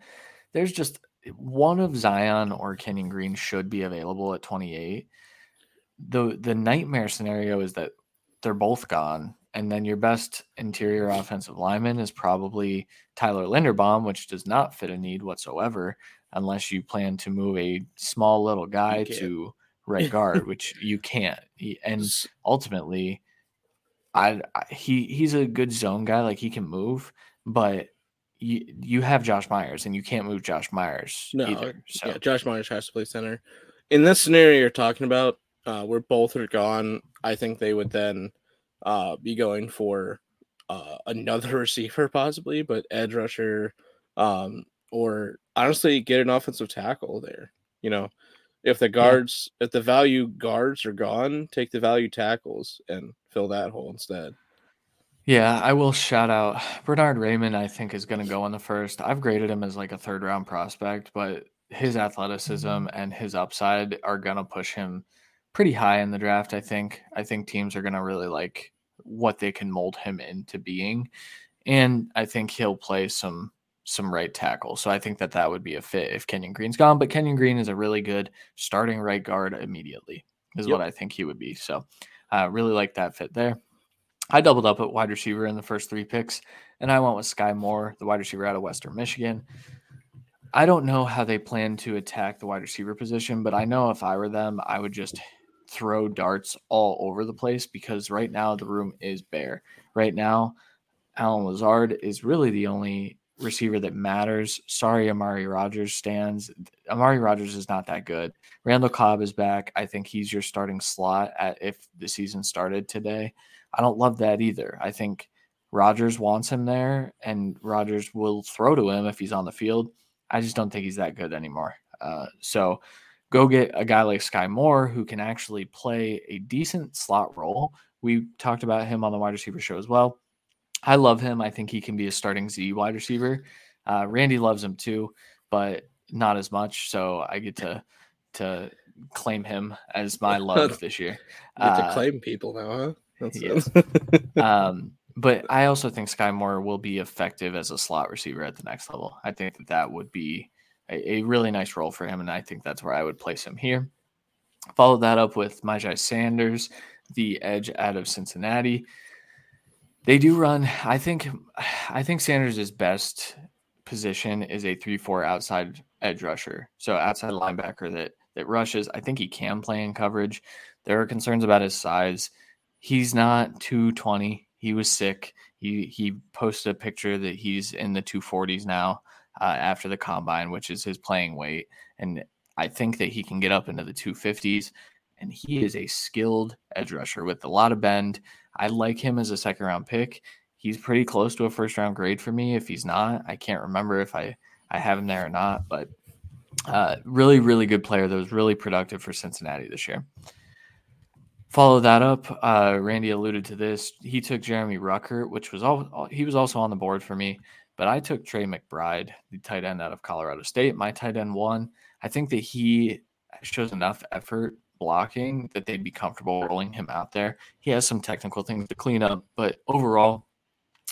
There's just one of Zion or Kenyon Green should be available at twenty-eight. The, the nightmare scenario is that they're both gone, and then your best interior offensive lineman is probably Tyler Linderbaum, which does not fit a need whatsoever, unless you plan to move a small little guy to right guard, which you can't. And ultimately, I, I he he's a good zone guy. Like, he can move, but you, you have Josh Myers, and you can't move Josh Myers no, either. So. Yeah, Josh Myers has to play center. In this scenario you're talking about, uh, where both are gone, I think they would then uh, be going for uh, another receiver possibly, but edge rusher, um, or honestly get an offensive tackle there. You know, if the guards, yeah. if the value guards are gone, take the value tackles and fill that hole instead. Yeah, I will shout out Bernard Raymond. I think is going to go in the first. I've graded him as like a third round prospect, but his athleticism mm-hmm. and his upside are going to push him pretty high in the draft. I think, I think teams are going to really like what they can mold him into being. And I think he'll play some, some right tackle. So I think that that would be a fit if Kenyon Green's gone, but Kenyon Green is a really good starting right guard immediately is yep. what I think he would be. So I uh, really like that fit there. I doubled up at wide receiver in the first three picks, and I went with Sky Moore, the wide receiver out of Western Michigan. I don't know how they plan to attack the wide receiver position, but I know if I were them, I would just throw darts all over the place because right now the room is bare. Right now, Alan Lazard is really the only receiver that matters. Sorry, Amari Rodgers stands. Amari Rodgers is not that good. Randall Cobb is back. I think he's your starting slot at if the season started today. I don't love that either. I think Rodgers wants him there, and Rodgers will throw to him if he's on the field. I just don't think he's that good anymore. Uh, so go get a guy like Sky Moore who can actually play a decent slot role. We talked about him on the wide receiver show as well. I love him. I think he can be a starting Z wide receiver. Uh, Randy loves him too, but not as much. So I get to to claim him as my love this year. You get uh, to claim people now, huh? That's yes. um, but I also think Sky Moore will be effective as a slot receiver at the next level. I think that that would be a, a really nice role for him, and I think that's where I would place him here. Follow that up with Myjai Sanders, the edge out of Cincinnati. They do run. I think I think Sanders' best position is a three four outside edge rusher, so outside linebacker that that rushes. I think he can play in coverage. There are concerns about his size. He's not two twenty. He was sick. He he posted a picture that he's in the two forties now uh, after the combine, which is his playing weight. And I think that he can get up into the two fifties. And he is a skilled edge rusher with a lot of bend. I like him as a second round pick. He's pretty close to a first round grade for me. If he's not, I can't remember if I, I have him there or not, but uh, really, really good player that was really productive for Cincinnati this year. Follow that up. Uh, Randy alluded to this. He took Jeremy Ruckert, which was all, he was also on the board for me, but I took Trey McBride, the tight end out of Colorado State, my tight end one. I think that he shows enough effort blocking that they'd be comfortable rolling him out there. He has some technical things to clean up, but overall,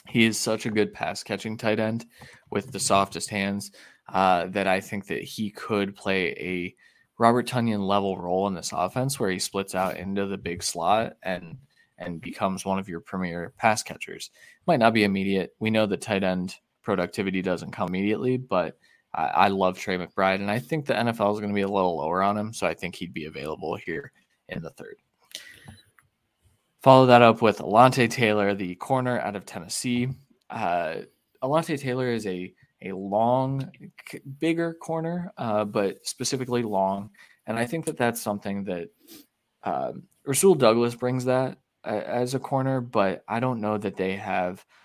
he is such a good pass catching tight end with the softest hands uh, that I think that he could play a Robert Tonyan level role in this offense where he splits out into the big slot and and becomes one of your premier pass catchers. Might not be immediate. We know that tight end productivity doesn't come immediately, but I love Trey McBride, and I think the N F L is going to be a little lower on him, so I think he'd be available here in the third. Follow that up with Alante Taylor, the corner out of Tennessee. Uh, Alante Taylor is a, a long, c- bigger corner, uh, but specifically long, and I think that that's something that uh, Rasul Douglas brings that uh, as a corner, but I don't know that they have –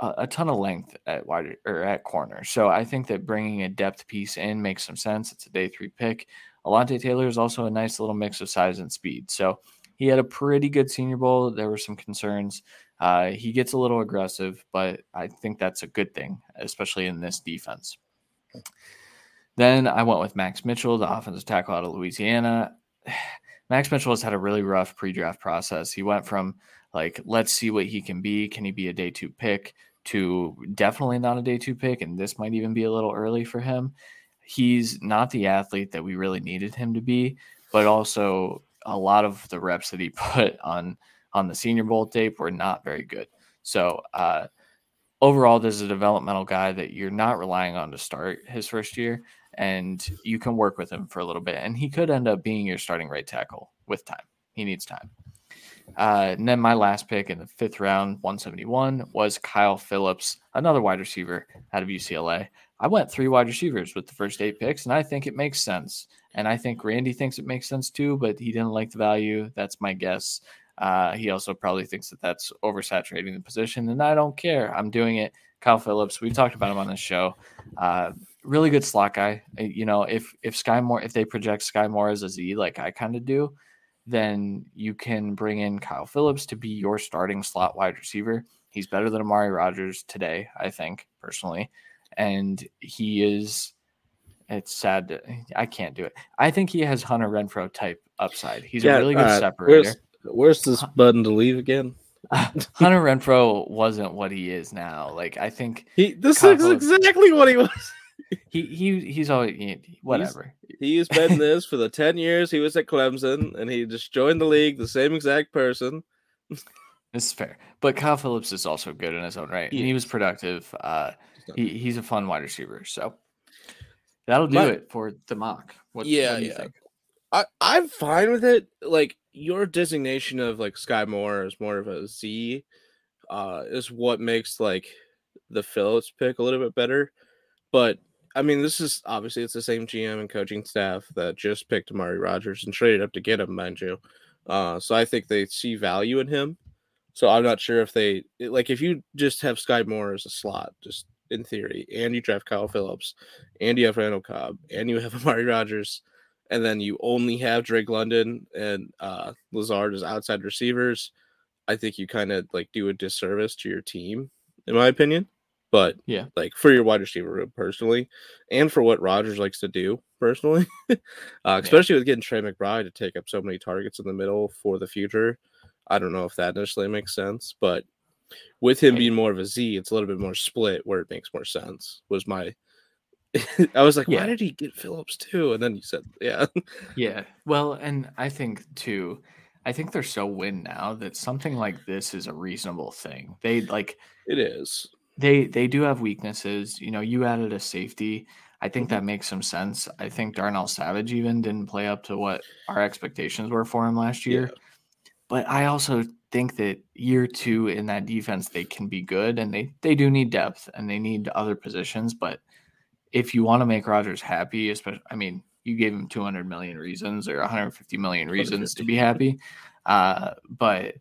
A, a ton of length at wide or at corner. So I think that bringing a depth piece in makes some sense. It's a day three pick. Alante Taylor is also a nice little mix of size and speed. So he had a pretty good Senior Bowl. There were some concerns. Uh, he gets a little aggressive, but I think that's a good thing, especially in this defense. Then I went with Max Mitchell, the offensive tackle out of Louisiana. Max Mitchell has had a really rough pre-draft process. He went from like, let's see what he can be. Can he be a day two pick to definitely not a day two pick? And this might even be a little early for him. He's not the athlete that we really needed him to be, but also a lot of the reps that he put on, on the Senior Bowl tape were not very good. So uh, overall, this is a developmental guy that you're not relying on to start his first year, and you can work with him for a little bit. And he could end up being your starting right tackle with time. He needs time. Uh, and then my last pick in the fifth round, one seventy-one, was Kyle Phillips, another wide receiver out of U C L A. I went three wide receivers with the first eight picks, and I think it makes sense. And I think Randy thinks it makes sense too, but he didn't like the value. That's my guess. Uh, he also probably thinks that that's oversaturating the position, and I don't care. I'm doing it. Kyle Phillips, we've talked about him on this show. Uh, really good slot guy. You know, if if Sky Moore, if they project Sky Moore as a Z, like I kind of do, then you can bring in Kyle Phillips to be your starting slot wide receiver. He's better than Amari Rodgers today, I think, personally. And he is, it's sad. To, I can't do it. I think he has Hunter Renfrow type upside. He's yeah, a really good uh, separator. Where's, where's this button to leave again? Hunter Renfrow wasn't what he is now. Like, I think he, this Kyle is Phillips, exactly what he was. He he he's always he, whatever. He's, he has been this for the ten years he was at Clemson, and he just joined the league the same exact person. This is fair, but Kyle Phillips is also good in his own right, and he was productive. Uh, he he's a fun wide receiver, so that'll do My, it for the mock. What, yeah, what do you yeah. think? I I'm fine with it. Like your designation of like Sky Moore is more of a Z, uh, is what makes like the Phillips pick a little bit better, but. I mean, this is obviously it's the same G M and coaching staff that just picked Amari Rodgers and traded up to get him, mind you. Uh, so I think they see value in him. So I'm not sure if they like if you just have Sky Moore as a slot, just in theory, and you draft Kyle Phillips, and you have Randall Cobb, and you have Amari Rodgers, and then you only have Drake London and uh, Lazard as outside receivers, I think you kind of like do a disservice to your team, in my opinion. But yeah, like for your wide receiver room personally, and for what Rodgers likes to do personally, uh, especially with getting Trey McBride to take up so many targets in the middle for the future. I don't know if that necessarily makes sense, but with him being more of a Z, it's a little bit more split where it makes more sense. Was my I was like, yeah. Why did he get Phillips too? And then you said, yeah, yeah. Well, and I think too. I think they're so win now that something like this is a reasonable thing. They like it is. They they do have weaknesses. You know, you added a safety. I think mm-hmm. that makes some sense. I think Darnell Savage even didn't play up to what our expectations were for him last year. Yeah. But I also think that year two in that defense, they can be good, and they, they do need depth and they need other positions. But if you want to make Rodgers happy, especially, I mean, you gave him two hundred million reasons or one hundred fifty million reasons to be happy. Uh, but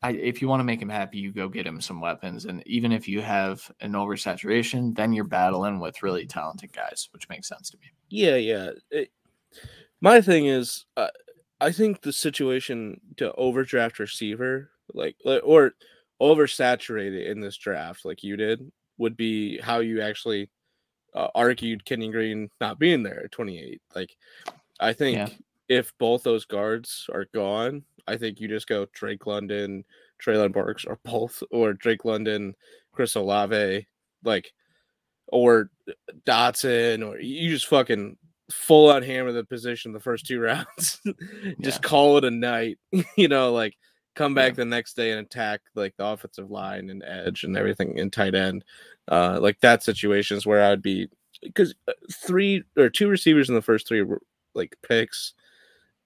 I, if you want to make him happy, you go get him some weapons. And even if you have an oversaturation, then you're battling with really talented guys, which makes sense to me. Yeah, yeah. It, my thing is, uh, I think the situation to overdraft receiver, like or oversaturate it in this draft like you did, would be how you actually – Uh, argued Kenyon Green not being there at twenty-eight. Like, I think yeah. if both those guards are gone, I think you just go Drake London, Treylon Burks, or both, or Drake London, Chris Olave, like, or Dotson, or you just fucking full on hammer the position the first two rounds. Just yeah. call it a night, you know, like come back yeah. the next day and attack like the offensive line and edge and everything in tight end. Uh, like that situation is where I'd be, because three or two receivers in the first three like picks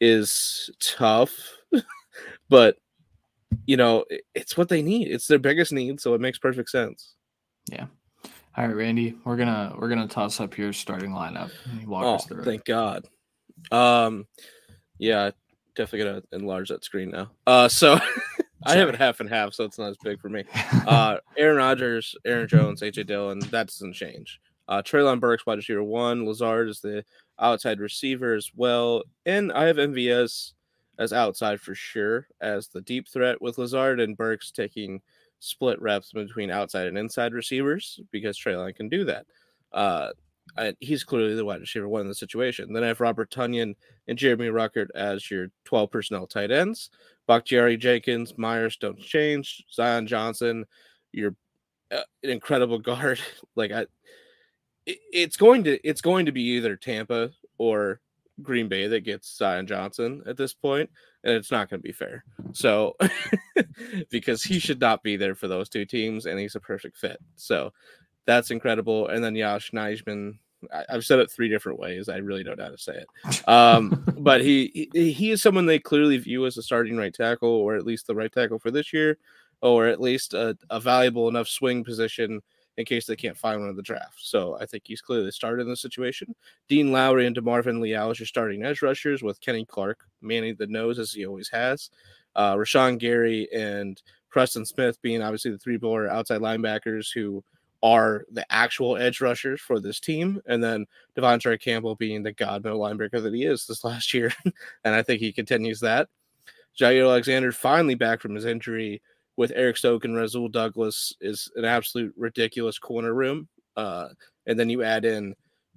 is tough, but you know, it's what they need. It's their biggest need. So it makes perfect sense. Yeah. All right, Randy, we're going to, we're going to toss up your starting lineup. And walk oh, us through thank it. God. Um, yeah, definitely going to enlarge that screen now. Uh, so I have it half and half, so it's not as big for me. Uh, Aaron Rodgers, Aaron Jones, A J. Dillon, that doesn't change. Uh, Treylon Burks, wide receiver one. Lazard is the outside receiver as well. And I have M V S as outside for sure as the deep threat, with Lazard and Burks taking split reps between outside and inside receivers because Treylon can do that. Uh, I, he's clearly the wide receiver one in the situation. Then I have Robert Tonyan and Jeremy Ruckert as your twelve personnel tight ends. Bakhtiari, Jenkins, Myers don't change. Zion Johnson, you're uh, an incredible guard. Like I, it, it's going to it's going to be either Tampa or Green Bay that gets Zion Johnson at this point, and it's not going to be fair. So because he should not be there for those two teams, and he's a perfect fit. So that's incredible. And then Josh Nijman. I've said it three different ways. I really don't know how to say it. Um, but he, he he is someone they clearly view as a starting right tackle, or at least the right tackle for this year, or at least a, a valuable enough swing position in case they can't find one in the draft. So I think he's clearly started in this situation. Dean Lowry and DeMarvin Leal as your starting edge rushers, with Kenny Clark manning the nose as he always has. Uh, Rashawn Gary and Preston Smith being obviously the three bowler outside linebackers who are the actual edge rushers for this team, and then Devondre Campbell being the god middle linebacker that he is this last year, and I think he continues that. Jair Alexander finally back from his injury with Eric Stoke, and Rasul Douglas is an absolute ridiculous corner room, uh, and then you add in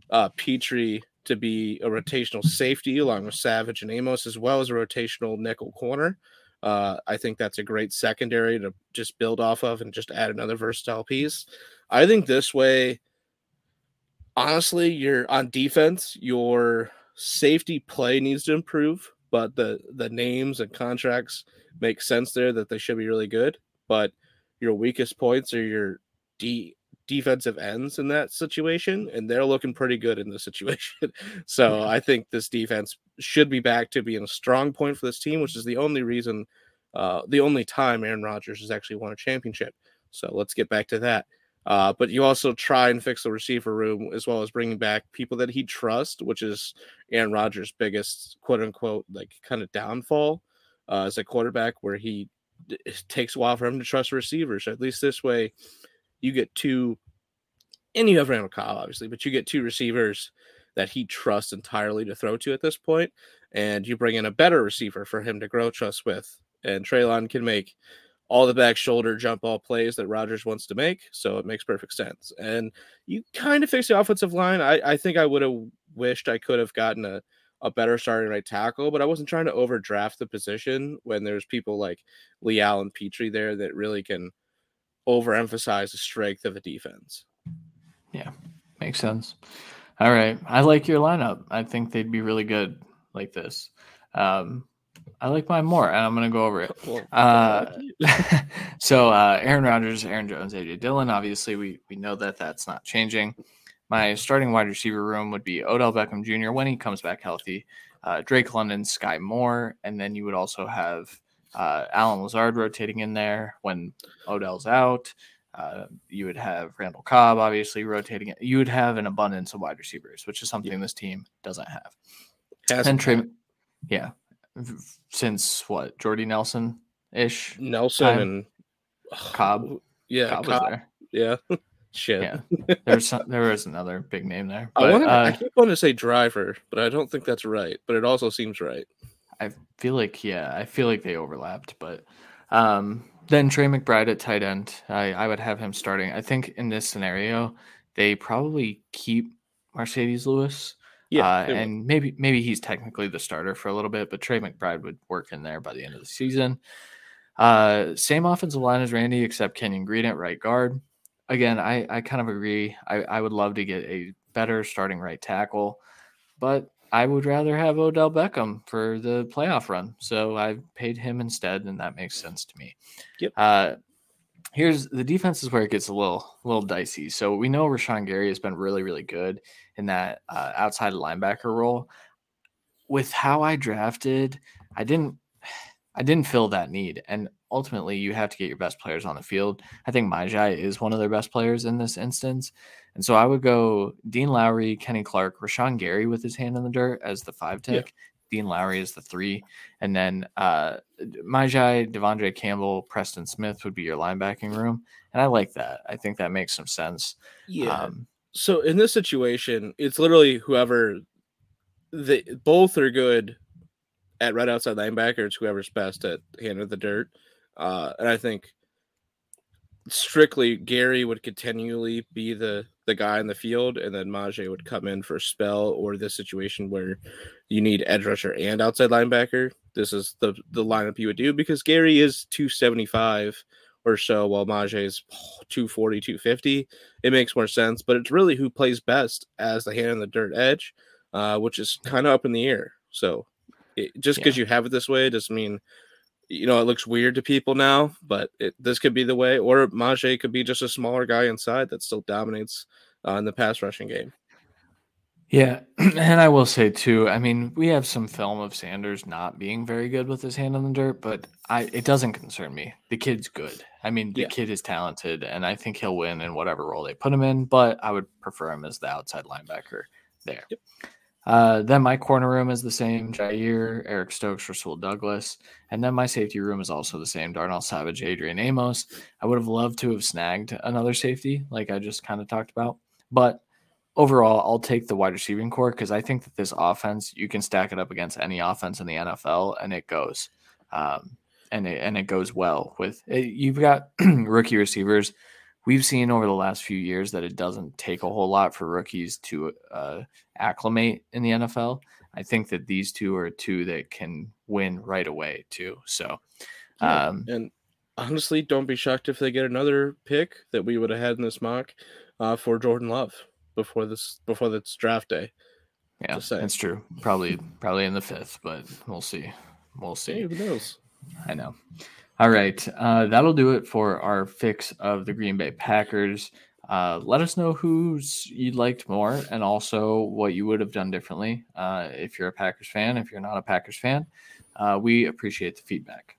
uh, Petrie to be a rotational safety along with Savage and Amos, as well as a rotational nickel corner. Uh, I think that's a great secondary to just build off of and just add another versatile piece. I think this way, honestly, you're on defense, your safety play needs to improve, but the, the names and contracts make sense there that they should be really good. But your weakest points are your D defensive ends in that situation, and they're looking pretty good in this situation. So I think this defense should be back to being a strong point for this team, which is the only reason, uh, the only time Aaron Rodgers has actually won a championship. So let's get back to that. Uh, but you also try and fix the receiver room, as well as bringing back people that he trusts, which is Aaron Rodgers' biggest quote unquote, like kind of downfall uh, as a quarterback, where he it takes a while for him to trust receivers. So at least this way, you get two and you have Randall Cobb, obviously, but you get two receivers that he trusts entirely to throw to at this point, and you bring in a better receiver for him to grow trust with. And Treylon can make all the back shoulder jump ball plays that Rodgers wants to make, so it makes perfect sense. And you kind of fix the offensive line. I, I think I would have wished I could have gotten a, a better starting right tackle, but I wasn't trying to overdraft the position when there's people like Lee Allen Petrie there that really can overemphasize the strength of a defense. Yeah, makes sense. All right. I like your lineup. I think they'd be really good like this. Um, I like mine more, and I'm going to go over it. Uh, so uh, Aaron Rodgers, Aaron Jones, A J. Dillon, obviously we we know that that's not changing. My starting wide receiver room would be Odell Beckham Junior when he comes back healthy, uh, Drake London, Sky Moore, and then you would also have uh, Alan Lazard rotating in there when Odell's out. Uh, you would have Randall Cobb, obviously, rotating it. You would have an abundance of wide receivers, which is something yeah. this team doesn't have. Has and Trey, yeah. Since what, Jordy Nelson ish? Nelson time. and Cobb. Yeah, Cobb, Cobb. was there. Yeah, shit. Yeah, there's some, there was another big name there. But, I, wanted, uh, I keep wanting to say Driver, but I don't think that's right. But it also seems right. I feel like yeah, I feel like they overlapped. But um, then Trey McBride at tight end, I, I would have him starting. I think in this scenario, they probably keep Mercedes Lewis. Yeah, uh, and maybe maybe he's technically the starter for a little bit, but Trey McBride would work in there by the end of the season. Uh, same offensive line as Randy, except Kenyon Green at right guard. Again, I, I kind of agree. I, I would love to get a better starting right tackle, but I would rather have Odell Beckham for the playoff run. So I paid him instead, and that makes sense to me. Yep. Uh, Here's the defense is where it gets a little, little dicey. So we know Rashawn Gary has been really, really good in that uh, outside linebacker role. With how I drafted, I didn't, I didn't fill that need. And ultimately, you have to get your best players on the field. I think Myjai is one of their best players in this instance, and so I would go Dean Lowry, Kenny Clark, Rashawn Gary with his hand in the dirt as the five tick. Yeah. Dean Lowry is the three. And then uh, Myjai, Devondre Campbell, Preston Smith would be your linebacking room. And I like that. I think that makes some sense. Yeah. Um, so in this situation, it's literally whoever they both are good at right outside linebacker. It's whoever's best at hand of the dirt. Uh, and I think strictly Gary would continually be the, the guy in the field, and then Myjai would come in for a spell or this situation where you need edge rusher and outside linebacker. This is the, the lineup you would do, because Gary is two seventy-five or so while Myjai is two forty, two fifty. It makes more sense, but it's really who plays best as the hand in the dirt edge, uh, which is kind of up in the air. So it, just because yeah. you have it this way doesn't mean, you know, it looks weird to people now, but it, this could be the way, or Myjai could be just a smaller guy inside that still dominates uh, in the pass rushing game. Yeah, and I will say, too, I mean, we have some film of Sanders not being very good with his hand on the dirt, but I it doesn't concern me. The kid's good. I mean, the yeah. kid is talented, and I think he'll win in whatever role they put him in, but I would prefer him as the outside linebacker there. Yep. Uh, then my corner room is the same, Jair, Eric Stokes, Rasul Douglas. And then my safety room is also the same, Darnell Savage, Adrian Amos. I would have loved to have snagged another safety, like I just kind of talked about. But overall, I'll take the wide receiving core because I think that this offense, you can stack it up against any offense in the N F L, and it goes. Um, and, it, and it goes well. With it, you've got rookie receivers. We've seen over the last few years that it doesn't take a whole lot for rookies to uh, acclimate in the N F L. I think that these two are two that can win right away too. So, um, yeah. And honestly, don't be shocked if they get another pick that we would have had in this mock uh, for Jordan Love before this, before this draft day. Yeah, that's true. Probably, probably in the fifth, but we'll see. We'll see. Hey, who knows? I know. All right, uh, that'll do it for our fix of the Green Bay Packers. Uh, let us know who's you liked more and also what you would have done differently uh, if you're a Packers fan. If you're not a Packers fan, uh, we appreciate the feedback.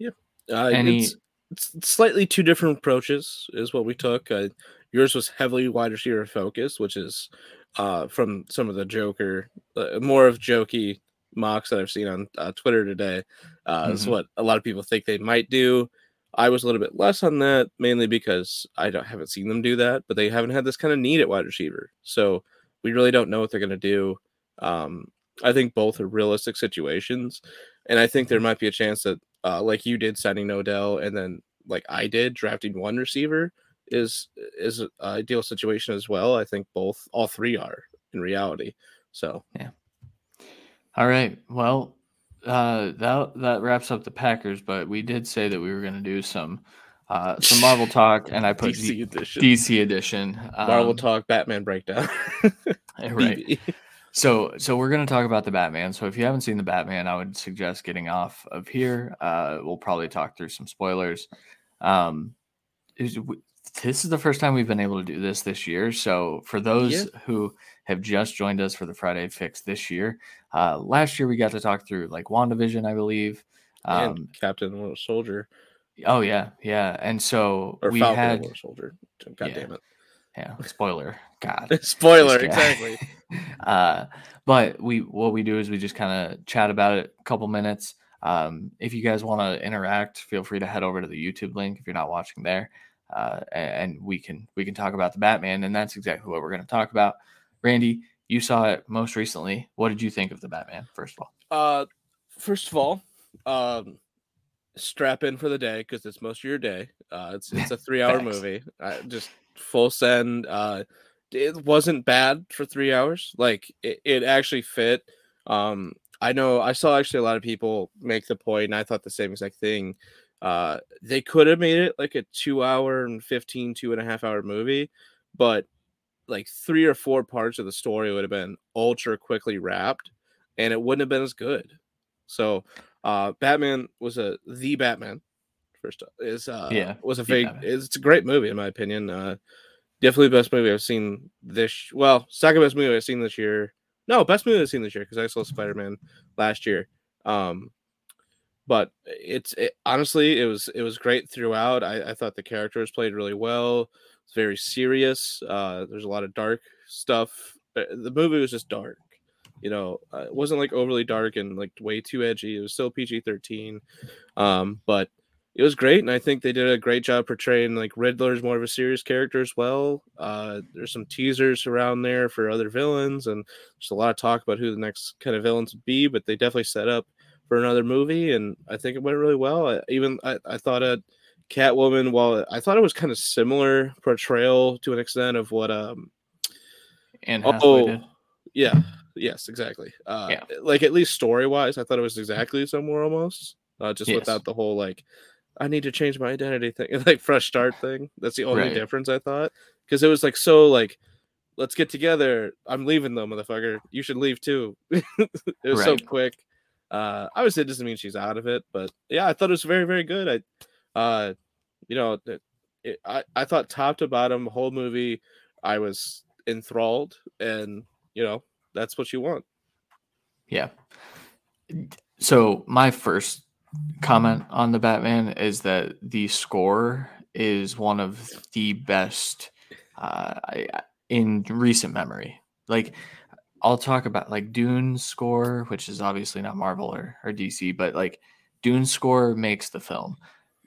Yeah, uh, Any... it's, it's slightly two different approaches is what we took. Uh, yours was heavily wide receiver focused, which is uh, from some of the joker, uh, more of jokey mocks that I've seen on uh, Twitter today uh, mm-hmm. is what a lot of people think they might do. I was a little bit less on that, mainly because I don't haven't seen them do that, but they haven't had this kind of need at wide receiver. So we really don't know what they're going to do. Um, I think both are realistic situations. And I think there might be a chance that, uh, like you did signing Odell, and then like I did drafting one receiver is, is an ideal situation as well. I think both, all three are in reality. So, yeah. All right. Well, uh, that, that wraps up the Packers, but we did say that we were going to do some, uh, some Marvel talk, and I put D C D- edition, D C edition, um, Marvel talk, Batman breakdown. Right. So, so we're going to talk about the Batman. So if you haven't seen the Batman, I would suggest getting off of here. Uh, we'll probably talk through some spoilers. Um, is, this is the first time we've been able to do this this year. So for those yeah. who have just joined us for the Friday Fix this year, uh, last year we got to talk through like WandaVision, I believe. Um, and Captain Winter Soldier. Oh yeah. Yeah. And so or we Falcon had Winter Soldier. God yeah. damn it. Yeah, spoiler. God. Spoiler, exactly. uh, but we what we do is we just kind of chat about it a couple minutes. Um, if you guys want to interact, feel free to head over to the YouTube link if you're not watching there. Uh, and we can we can talk about the Batman, and that's exactly what we're going to talk about. Randy, you saw it most recently. What did you think of the Batman, first of all? Uh, first of all, um, strap in for the day because it's most of your day. Uh, it's it's a three-hour movie. I just... Full send. Uh, it wasn't bad for three hours. Like it, it actually fit. Um, I know I saw actually a lot of people make the point, and I thought the same exact thing. Uh, they could have made it like a two hour and fifteen, two and a half hour movie, but like three or four parts of the story would have been ultra quickly wrapped, and it wouldn't have been as good. So, uh, Batman was a the Batman. First up is uh yeah was a big yeah. It's a great movie in my opinion. Uh definitely the best movie I've seen this well second best movie I've seen this year no best movie I've seen this year because I saw Spider-Man last year. Um but it's it, honestly it was it was great throughout. I, I thought the characters played really well. It's very serious. Uh there's a lot of dark stuff. The movie was just dark. You know, uh, it wasn't like overly dark and like way too edgy. It was still P G thirteen. Um but it was great, and I think they did a great job portraying like Riddler's more of a serious character as well. Uh, there's some teasers around there for other villains, and there's a lot of talk about who the next kind of villains would be. But they definitely set up for another movie, and I think it went really well. I, even I, I thought a Catwoman, while I thought it was kind of similar portrayal to an extent of what um, Anne Hathaway did. yeah, yes, exactly. Uh, yeah. Like at least story wise, I thought it was exactly similar almost, uh, just yes. without the whole like. I need to change my identity thing, like fresh start thing. That's the only right. difference I thought. Cause it was like, so like, let's get together. I'm leaving though, motherfucker. You should leave too. It was right. so quick. Uh, obviously it doesn't mean she's out of it, but yeah, I thought it was very, very good. I, uh, you know, it, it, I, I thought top to bottom whole movie, I was enthralled, and you know, that's what you want. Yeah. So my first comment on the Batman is that the score is one of the best uh in recent memory. Like I'll talk about like Dune's score, which is obviously not Marvel or, or D C, but like Dune's score makes the film.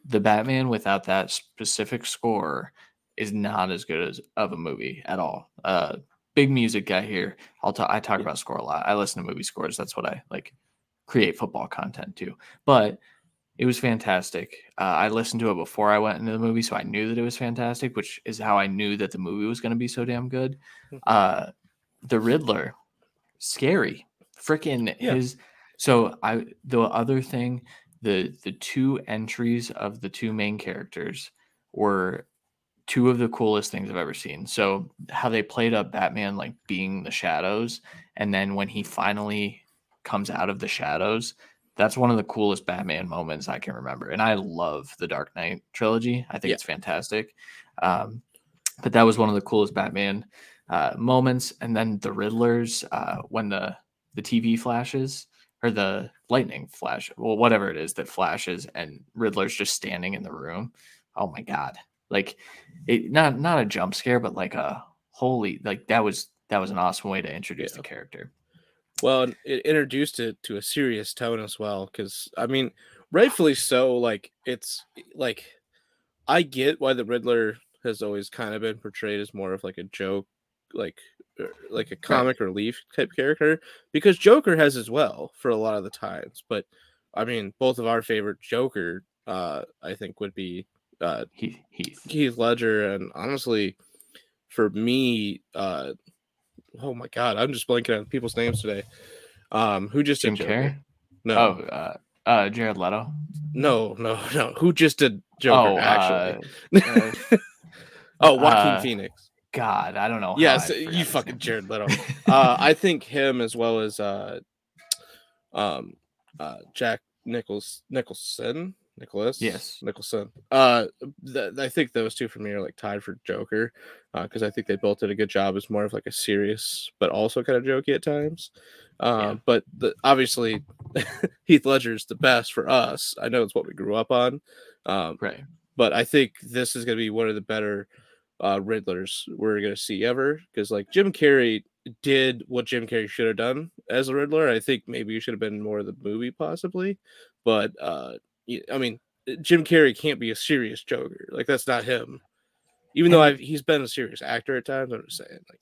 The Batman without that specific score is not as good as of a movie at all. Uh big music guy here. I'll talk I talk about score a lot. I listen to movie scores. That's what I like create football content too, but it was fantastic. Uh, I listened to it before I went into the movie, so I knew that it was fantastic, which is how I knew that the movie was going to be so damn good. Uh, the Riddler, scary, freaking yeah. his. So I, the other thing, the, the two entries of the two main characters were two of the coolest things I've ever seen. So how they played up Batman, like being the shadows. And then when he finally comes out of the shadows, that's one of the coolest Batman moments I can remember. And I love the Dark Knight trilogy. I think yeah. it's fantastic. Um, but that was one of the coolest Batman uh, moments. And then the Riddler's uh, when the, the T V flashes or the lightning flash, well, whatever it is that flashes, and Riddler's just standing in the room. Oh my God. Like it, not, not a jump scare, but like a holy, like that was, that was an awesome way to introduce yeah. the character. Well, it introduced it to a serious tone as well, because, I mean, rightfully so. Like, it's like, I get why the Riddler has always kind of been portrayed as more of like a joke, like like a comic yeah. relief type character, because Joker has as well for a lot of the times. But I mean, both of our favorite Joker, uh, I think, would be uh, Heath, Heath. Heath Ledger, and honestly, for me, uh, oh my God, I'm just blanking on people's names today. Um, who just did Jim Carrey? No, oh, uh, uh, Jared Leto. No, no, no. Who just did Joker? Oh, actually, uh, uh, oh, Joaquin uh, Phoenix. God, I don't know. Yes, yeah, so you fucking name. Jared Leto. uh, I think him as well as uh, um, uh, Jack Nichols Nicholson. Nicholas, yes, Nicholson. Uh, th- I think those two for me are like tied for Joker, because uh, I think they both did a good job as more of like a serious but also kind of jokey at times. Uh, yeah. But the, obviously, Heath Ledger is the best for us. I know it's what we grew up on, um, right? But I think this is going to be one of the better uh, Riddlers we're going to see ever, because like Jim Carrey did what Jim Carrey should have done as a Riddler. I think maybe you should have been more of the movie, possibly, but. Uh, I mean, Jim Carrey can't be a serious Joker. Like, that's not him. Even though I've, he's been a serious actor at times, I'm just saying. Like,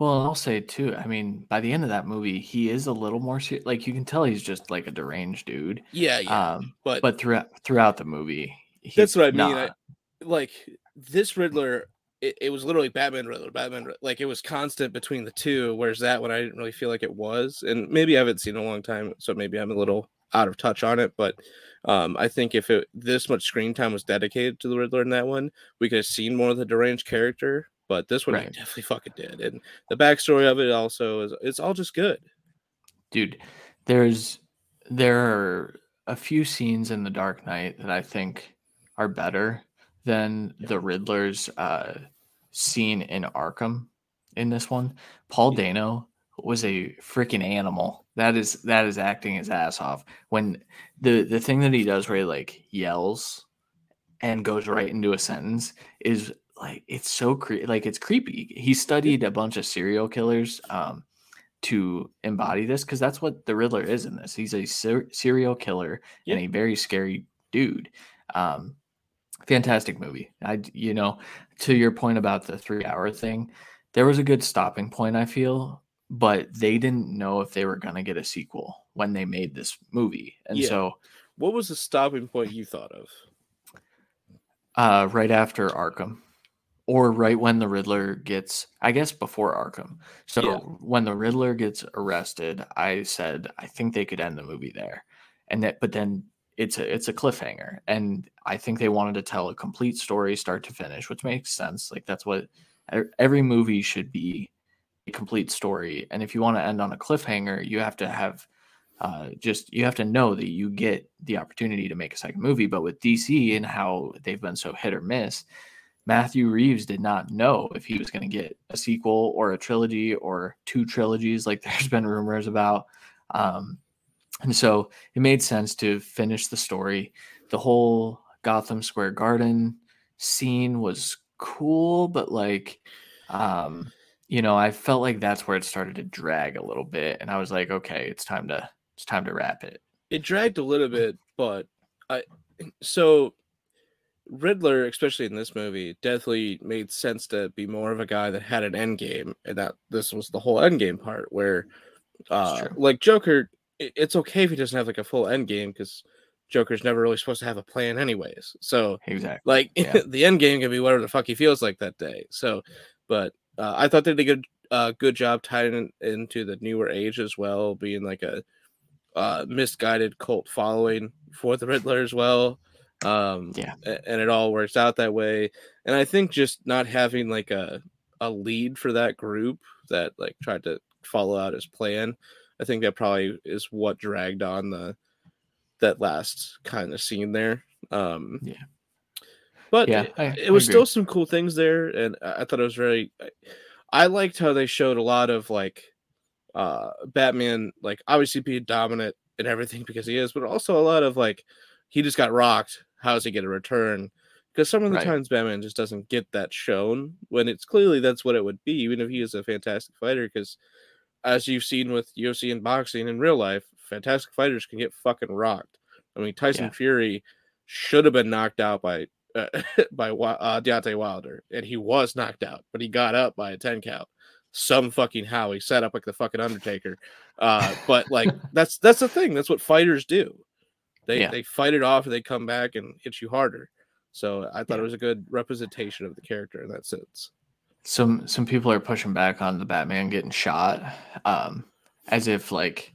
well, I'll say too. I mean, by the end of that movie, he is a little more serious. Like, you can tell he's just like a deranged dude. Yeah, yeah. Um, but but throughout throughout the movie, that's what I mean. I, like this Riddler, it, it was literally Batman Riddler, Batman. Like, it was constant between the two. Whereas that one, I didn't really feel like it was. And maybe I haven't seen it in a long time, so maybe I'm a little out of touch on it, but um, I think if it, this much screen time was dedicated to the Riddler in that one, we could have seen more of the deranged character, but this one right. he definitely fucking did. And the backstory of it also is, it's all just good. Dude, there's there are a few scenes in The Dark Knight that I think are better than yeah. the Riddler's uh, scene in Arkham in this one. Paul Dano was a freaking animal. That is that is acting his ass off. When the, the thing that he does where he like yells and goes right into a sentence is like, it's so cre- like it's creepy. He studied a bunch of serial killers um, to embody this, because that's what the Riddler is in this. He's a ser- serial killer yeah. and a very scary dude. Um, fantastic movie. I you know, to your point about the three hour thing, there was a good stopping point, I feel. But they didn't know if they were going to get a sequel when they made this movie. And yeah. so what was the stopping point you thought of? Uh, right after Arkham, or right when the Riddler gets, I guess before Arkham. So yeah. when the Riddler gets arrested, I said, I think they could end the movie there. And that, but then it's a, it's a cliffhanger. And I think they wanted to tell a complete story, start to finish, which makes sense. Like, that's what every movie should be. Complete story. And if you want to end on a cliffhanger, you have to have uh just you have to know that you get the opportunity to make a second movie. But with D C and how they've been so hit or miss, Matthew Reeves did not know if he was going to get a sequel or a trilogy or two trilogies, like there's been rumors about. Um and so it made sense to finish the story. The whole Gotham Square Garden scene was cool, but like um you know, I felt like that's where it started to drag a little bit, and I was like, okay, it's time to it's time to wrap it. It dragged a little bit, but I so Riddler, especially in this movie, definitely made sense to be more of a guy that had an end game, and that this was the whole end game part where uh like Joker, it, it's okay if he doesn't have like a full end game, because Joker's never really supposed to have a plan anyways. So exactly. like yeah. the end game can be whatever the fuck he feels like that day. So but Uh, I thought they did a good, uh, good job tying in, into the newer age as well, being like a uh, misguided cult following for the Riddler as well. Um, yeah, and it all works out that way. And I think just not having like a a lead for that group that like tried to follow out his plan, I think that probably is what dragged on the that last kind of scene there. Um, yeah. But yeah, I, it was still some cool things there, and I thought it was very. I liked how they showed a lot of like uh, Batman, like obviously being dominant and everything because he is, but also a lot of like he just got rocked. How does he get a return? Because some of the right. times Batman just doesn't get that shown when it's clearly that's what it would be, even if he is a fantastic fighter. Because as you've seen with U F C and boxing in real life, fantastic fighters can get fucking rocked. I mean, Tyson yeah. Fury should have been knocked out by uh, by uh, Deontay Wilder, and he was knocked out, but he got up by a ten count. Some fucking how he set up like the fucking Undertaker. Uh, but like that's that's the thing. That's what fighters do. They yeah. they fight it off and they come back and hit you harder. So I thought yeah. it was a good representation of the character in that sense. Some some people are pushing back on the Batman getting shot, um, as if like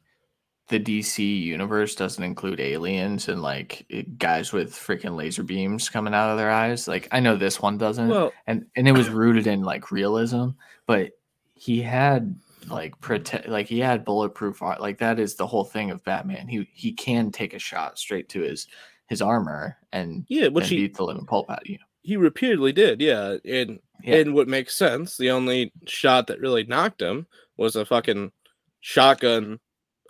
the D C universe doesn't include aliens and like it, guys with freaking laser beams coming out of their eyes. Like I know this one doesn't, well, and and it was rooted in like realism, but he had like protect, like he had bulletproof art. Like that is the whole thing of Batman. He he can take a shot straight to his his armor and yeah, which and he beat the living pulp out of you. He repeatedly did, yeah, and yeah. and what makes sense. The only shot that really knocked him was a fucking shotgun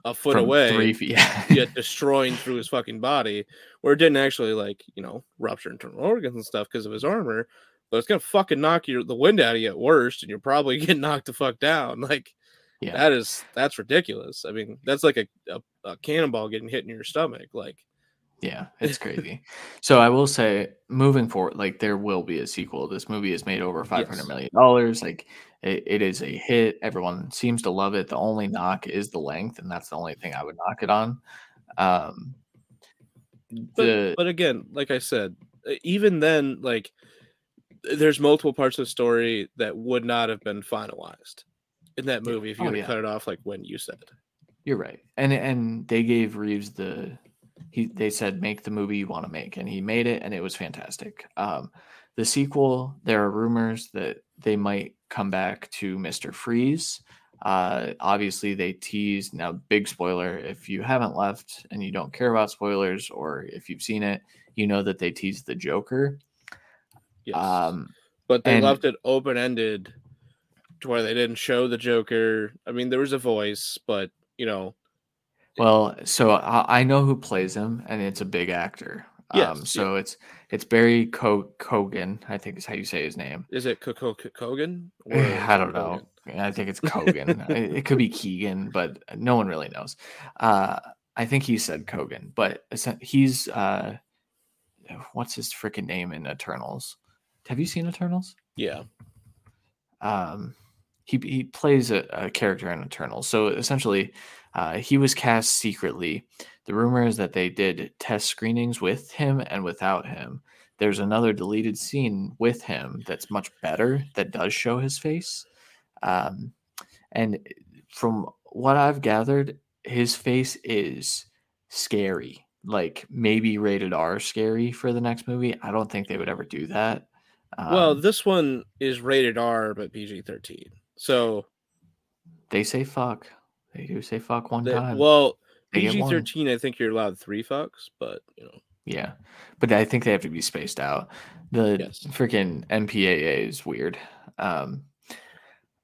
a foot From away, three feet. yeah, destroying through his fucking body, where it didn't actually like you know rupture internal organs and stuff because of his armor. But it's gonna fucking knock your the wind out of you at worst, and you're probably getting knocked the fuck down. Like, yeah. that is that's ridiculous. I mean, that's like a, a, a cannonball getting hit in your stomach. Like, yeah, it's crazy. So I will say, moving forward, like there will be a sequel. This movie has made over five hundred yes. million dollars. Like, it, it is a hit. Everyone seems to love it. The only knock is the length, and that's the only thing I would knock it on. Um, but, the... but again, like I said, even then, like. There's multiple parts of the story that would not have been finalized in that movie if you oh, would have yeah. cut it off like when you said. You're right. And and they gave Reeves the he they said make the movie you want to make, and he made it, and it was fantastic. Um, the sequel, there are rumors that they might come back to Mister Freeze. Uh, obviously they teased, now big spoiler if you haven't left and you don't care about spoilers, or if you've seen it, you know that they teased the Joker. Yes. Um, but they and, left it open-ended to where they didn't show the Joker. I mean, there was a voice, but, you know. Well, so I, I know who plays him, and it's a big actor. Yes, um, so yeah. it's it's Barry Co- Cogan, I think is how you say his name. Is it Co- Co- Cogan? Or I don't know. Cogan? I think it's Cogan. it, it could be Keegan, but no one really knows. Uh, I think he said Cogan, but he's, uh, what's his freaking name in Eternals? Have you seen Eternals? Yeah. Um, he he plays a, a character in Eternals. So essentially, uh, he was cast secretly. The rumor is that they did test screenings with him and without him. There's another deleted scene with him that's much better that does show his face. Um, and from what I've gathered, his face is scary. Like maybe rated R scary for the next movie. I don't think they would ever do that. Um, well, this one is rated R, but P G thirteen. So they say fuck. They do say fuck one they, time. Well, P G thirteen, I think you're allowed three fucks, but you know. Yeah, but I think they have to be spaced out. The yes. freaking M P A A is weird. Um,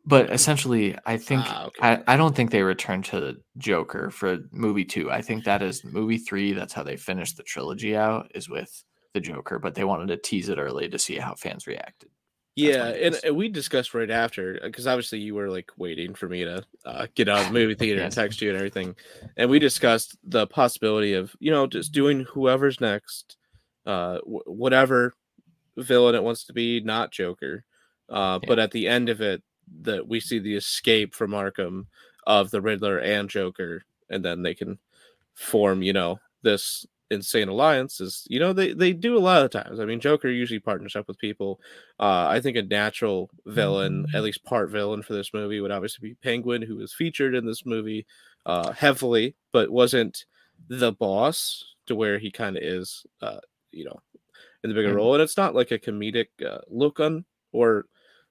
but essentially, I think ah, okay. I, I don't think they return to the Joker for movie two. I think that is movie three. That's how they finish the trilogy out. Is with. The Joker, but they wanted to tease it early to see how fans reacted. That's yeah, and, and we discussed right after, because obviously you were like waiting for me to uh, get out of the movie theater yeah. and text you and everything. And we discussed the possibility of, you know, just doing whoever's next, uh, w- whatever villain it wants to be, not Joker. Uh, yeah. But at the end of it, that we see the escape from Arkham of the Riddler and Joker, and then they can form, you know, this. Insane alliance is, you know, they they do a lot of times. I mean, Joker usually partners up with people. Uh, I think a natural villain, at least part villain for this movie, would obviously be Penguin, who was featured in this movie uh, heavily, but wasn't the boss to where he kind of is, uh, you know, in the bigger mm-hmm. role. And it's not like a comedic uh, look on or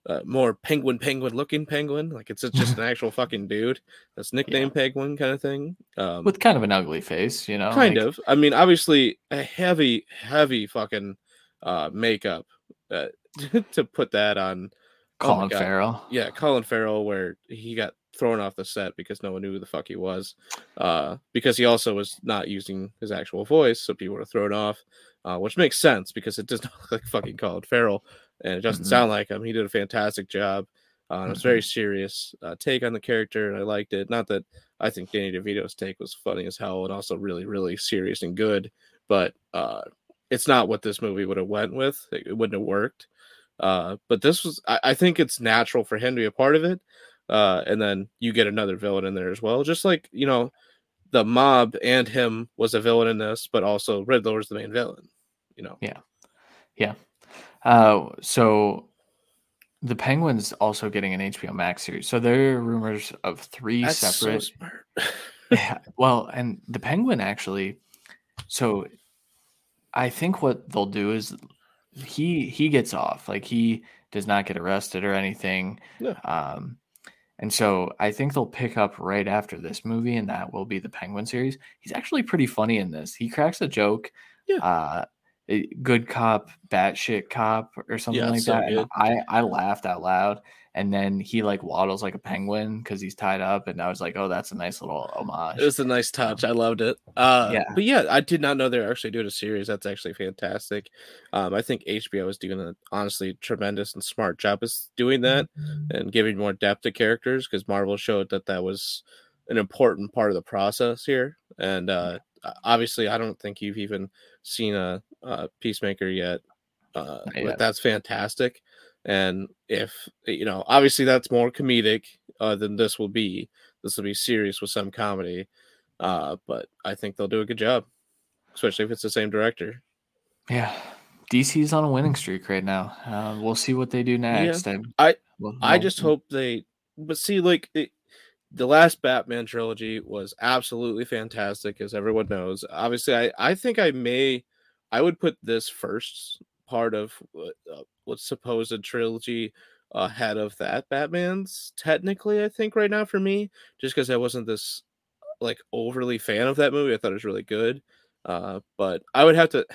uh, more penguin, penguin looking penguin. Like it's, it's just an actual fucking dude that's nicknamed yeah. Penguin kind of thing. Um, with kind of an ugly face, you know, kind like... of, I mean, obviously a heavy, heavy fucking, uh, makeup, uh, to put that on Colin oh Farrell. Yeah. Colin Farrell, where he got thrown off the set because no one knew who the fuck he was. Uh, because he also was not using his actual voice. So people were thrown off, uh, which makes sense because it does not look like fucking Colin Farrell. And it doesn't mm-hmm. sound like him. He did a fantastic job. Uh, it was very serious uh, take on the character, and I liked it. Not that I think Danny DeVito's take was funny as hell, and also really, really serious and good. but uh, it's not what this movie would have went with. It wouldn't have worked. Uh, but this was, I, I think it's natural for him to be a part of it. Uh, and then you get another villain in there as well. Just like, you know, the mob and him was a villain in this, but also Riddler is the main villain, you know? Yeah. Yeah. Uh, so the Penguins also getting an H B O Max series. So there are rumors of three That's separate. So smart. Yeah. Well, and the Penguin actually, so I think what they'll do is he, he gets off, like he does not get arrested or anything. No. Um, And so I think they'll pick up right after this movie, and that will be the Penguin series. He's actually pretty funny in this. He cracks a joke, yeah. uh, good cop, batshit cop, or something yeah, like so that. And I, I laughed out loud, and then he like waddles like a penguin because he's tied up, and I was like, oh, that's a nice little homage. It was a nice touch. I loved it. Uh, yeah. But yeah, I did not know they were actually doing a series. That's actually fantastic. Um, I think H B O is doing an honestly tremendous and smart job of doing that mm-hmm. and giving more depth to characters, because Marvel showed that that was an important part of the process here. And uh, obviously, I don't think you've even seen a, a Peacemaker yet, uh, but yet. That's fantastic. And if, you know, obviously that's more comedic uh, than this will be. This will be serious with some comedy. Uh, but I think they'll do a good job, especially if it's the same director. Yeah. D C's on a winning streak right now. Uh, we'll see what they do next. Yeah. I I, we'll, we'll, I just hope they... But see, like, it, the last Batman trilogy was absolutely fantastic, as everyone knows. Obviously, I, I think I may... I would put this first part of... Uh, what's supposed a trilogy ahead of that Batman's technically, I think right now for me, just because I wasn't this like overly fan of that movie. I thought it was really good. Uh, but I would have to,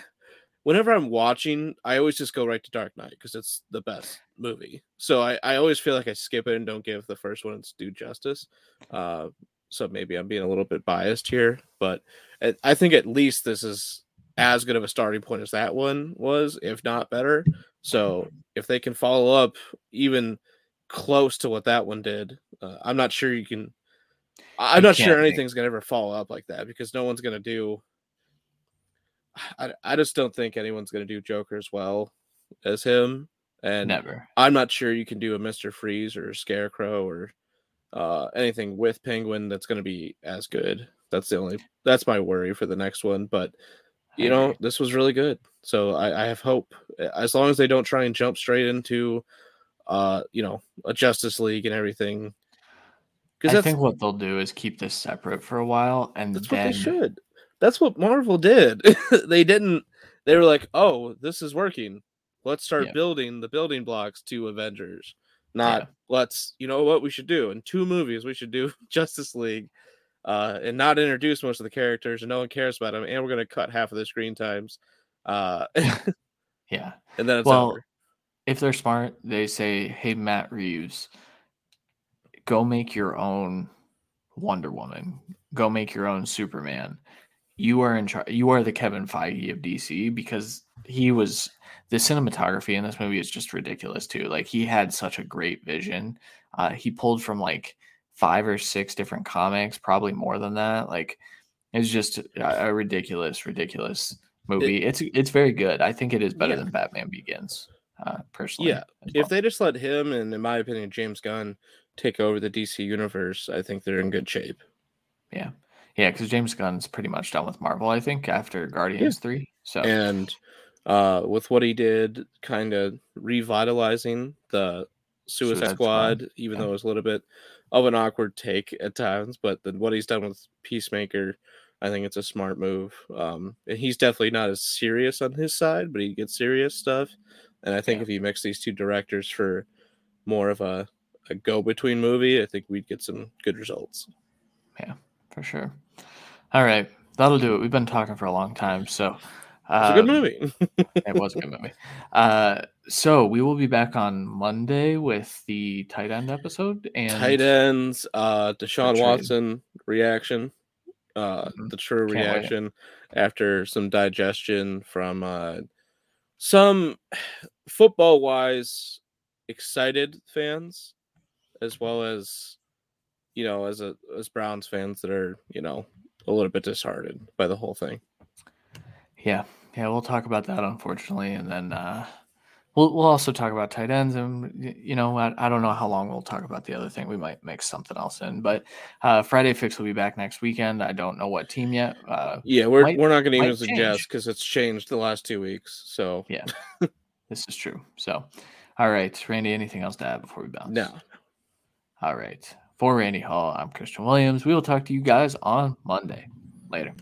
whenever I'm watching, I always just go right to Dark Knight because it's the best movie. So I, I always feel like I skip it and don't give the first one its due justice. Uh, so maybe I'm being a little bit biased here, but I think at least this is as good of a starting point as that one was, if not better. So if they can follow up even close to what that one did, uh, I'm not sure you can. I'm you not sure anything's think. gonna ever follow up like that, because no one's gonna do. I I just don't think anyone's gonna do Joker as well as him, and never. I'm not sure you can do a Mister Freeze or a Scarecrow or uh, anything with Penguin that's gonna be as good. That's the only. That's my worry for the next one, but. You know, this was really good. So I, I have hope. As long as they don't try and jump straight into, uh, you know, a Justice League and everything. I think what they'll do is keep this separate for a while. And that's then... what they should. That's what Marvel did. They didn't. They were like, oh, this is working. Let's start yeah. building the building blocks to Avengers. Not yeah. let's, you know what we should do in two movies. We should do Justice League. Uh, and not introduce most of the characters, and no one cares about them, and we're going to cut half of the screen times. Uh, yeah. And then it's well, over. If they're smart, they say, hey, Matt Reeves, go make your own Wonder Woman. Go make your own Superman. You are in charge. You are the Kevin Feige of D C, because he was the cinematography in this movie is just ridiculous, too. Like, he had such a great vision. Uh, he pulled from, like, five or six different comics, probably more than that. Like, it's just a, a ridiculous, ridiculous movie. It, it's it's very good. I think it is better yeah. than Batman Begins, uh, personally. Yeah, well. If they just let him and, in my opinion, James Gunn take over the D C universe, I think they're in good shape. Yeah, yeah, because James Gunn's pretty much done with Marvel, I think, after Guardians yeah. three. So and uh, with what he did, kind of revitalizing the Suicide, Suicide Squad, Squad, even yeah. though it was a little bit of an awkward take at times, but then what he's done with Peacemaker, I think it's a smart move. Um, and he's definitely not as serious on his side, but he gets serious stuff. And I think yeah. if you mix these two directors for more of a, a go-between movie, I think we'd get some good results. Yeah, for sure. All right, that'll do it. We've been talking for a long time, so... Uh, it's a good movie. It was a good movie. Uh, so we will be back on Monday with the tight end episode and tight ends, uh, Deshaun Watson reaction, uh, mm-hmm. the true Can't reaction wait. after some digestion from uh, some football wise excited fans, as well as you know, as a as Browns fans that are you know a little bit disheartened by the whole thing. Yeah. Yeah, we'll talk about that, unfortunately. And then uh, we'll we'll also talk about tight ends. And, you know, I, I don't know how long we'll talk about the other thing. We might make something else in. But uh, Friday Fix will be back next weekend. I don't know what team yet. Uh, yeah, we're might, we're not going to even suggest because it's changed the last two weeks. So, yeah, this is true. So, all right, Randy, anything else to add before we bounce? No. All right. For Randy Hall, I'm Christian Williams. We will talk to you guys on Monday. Later.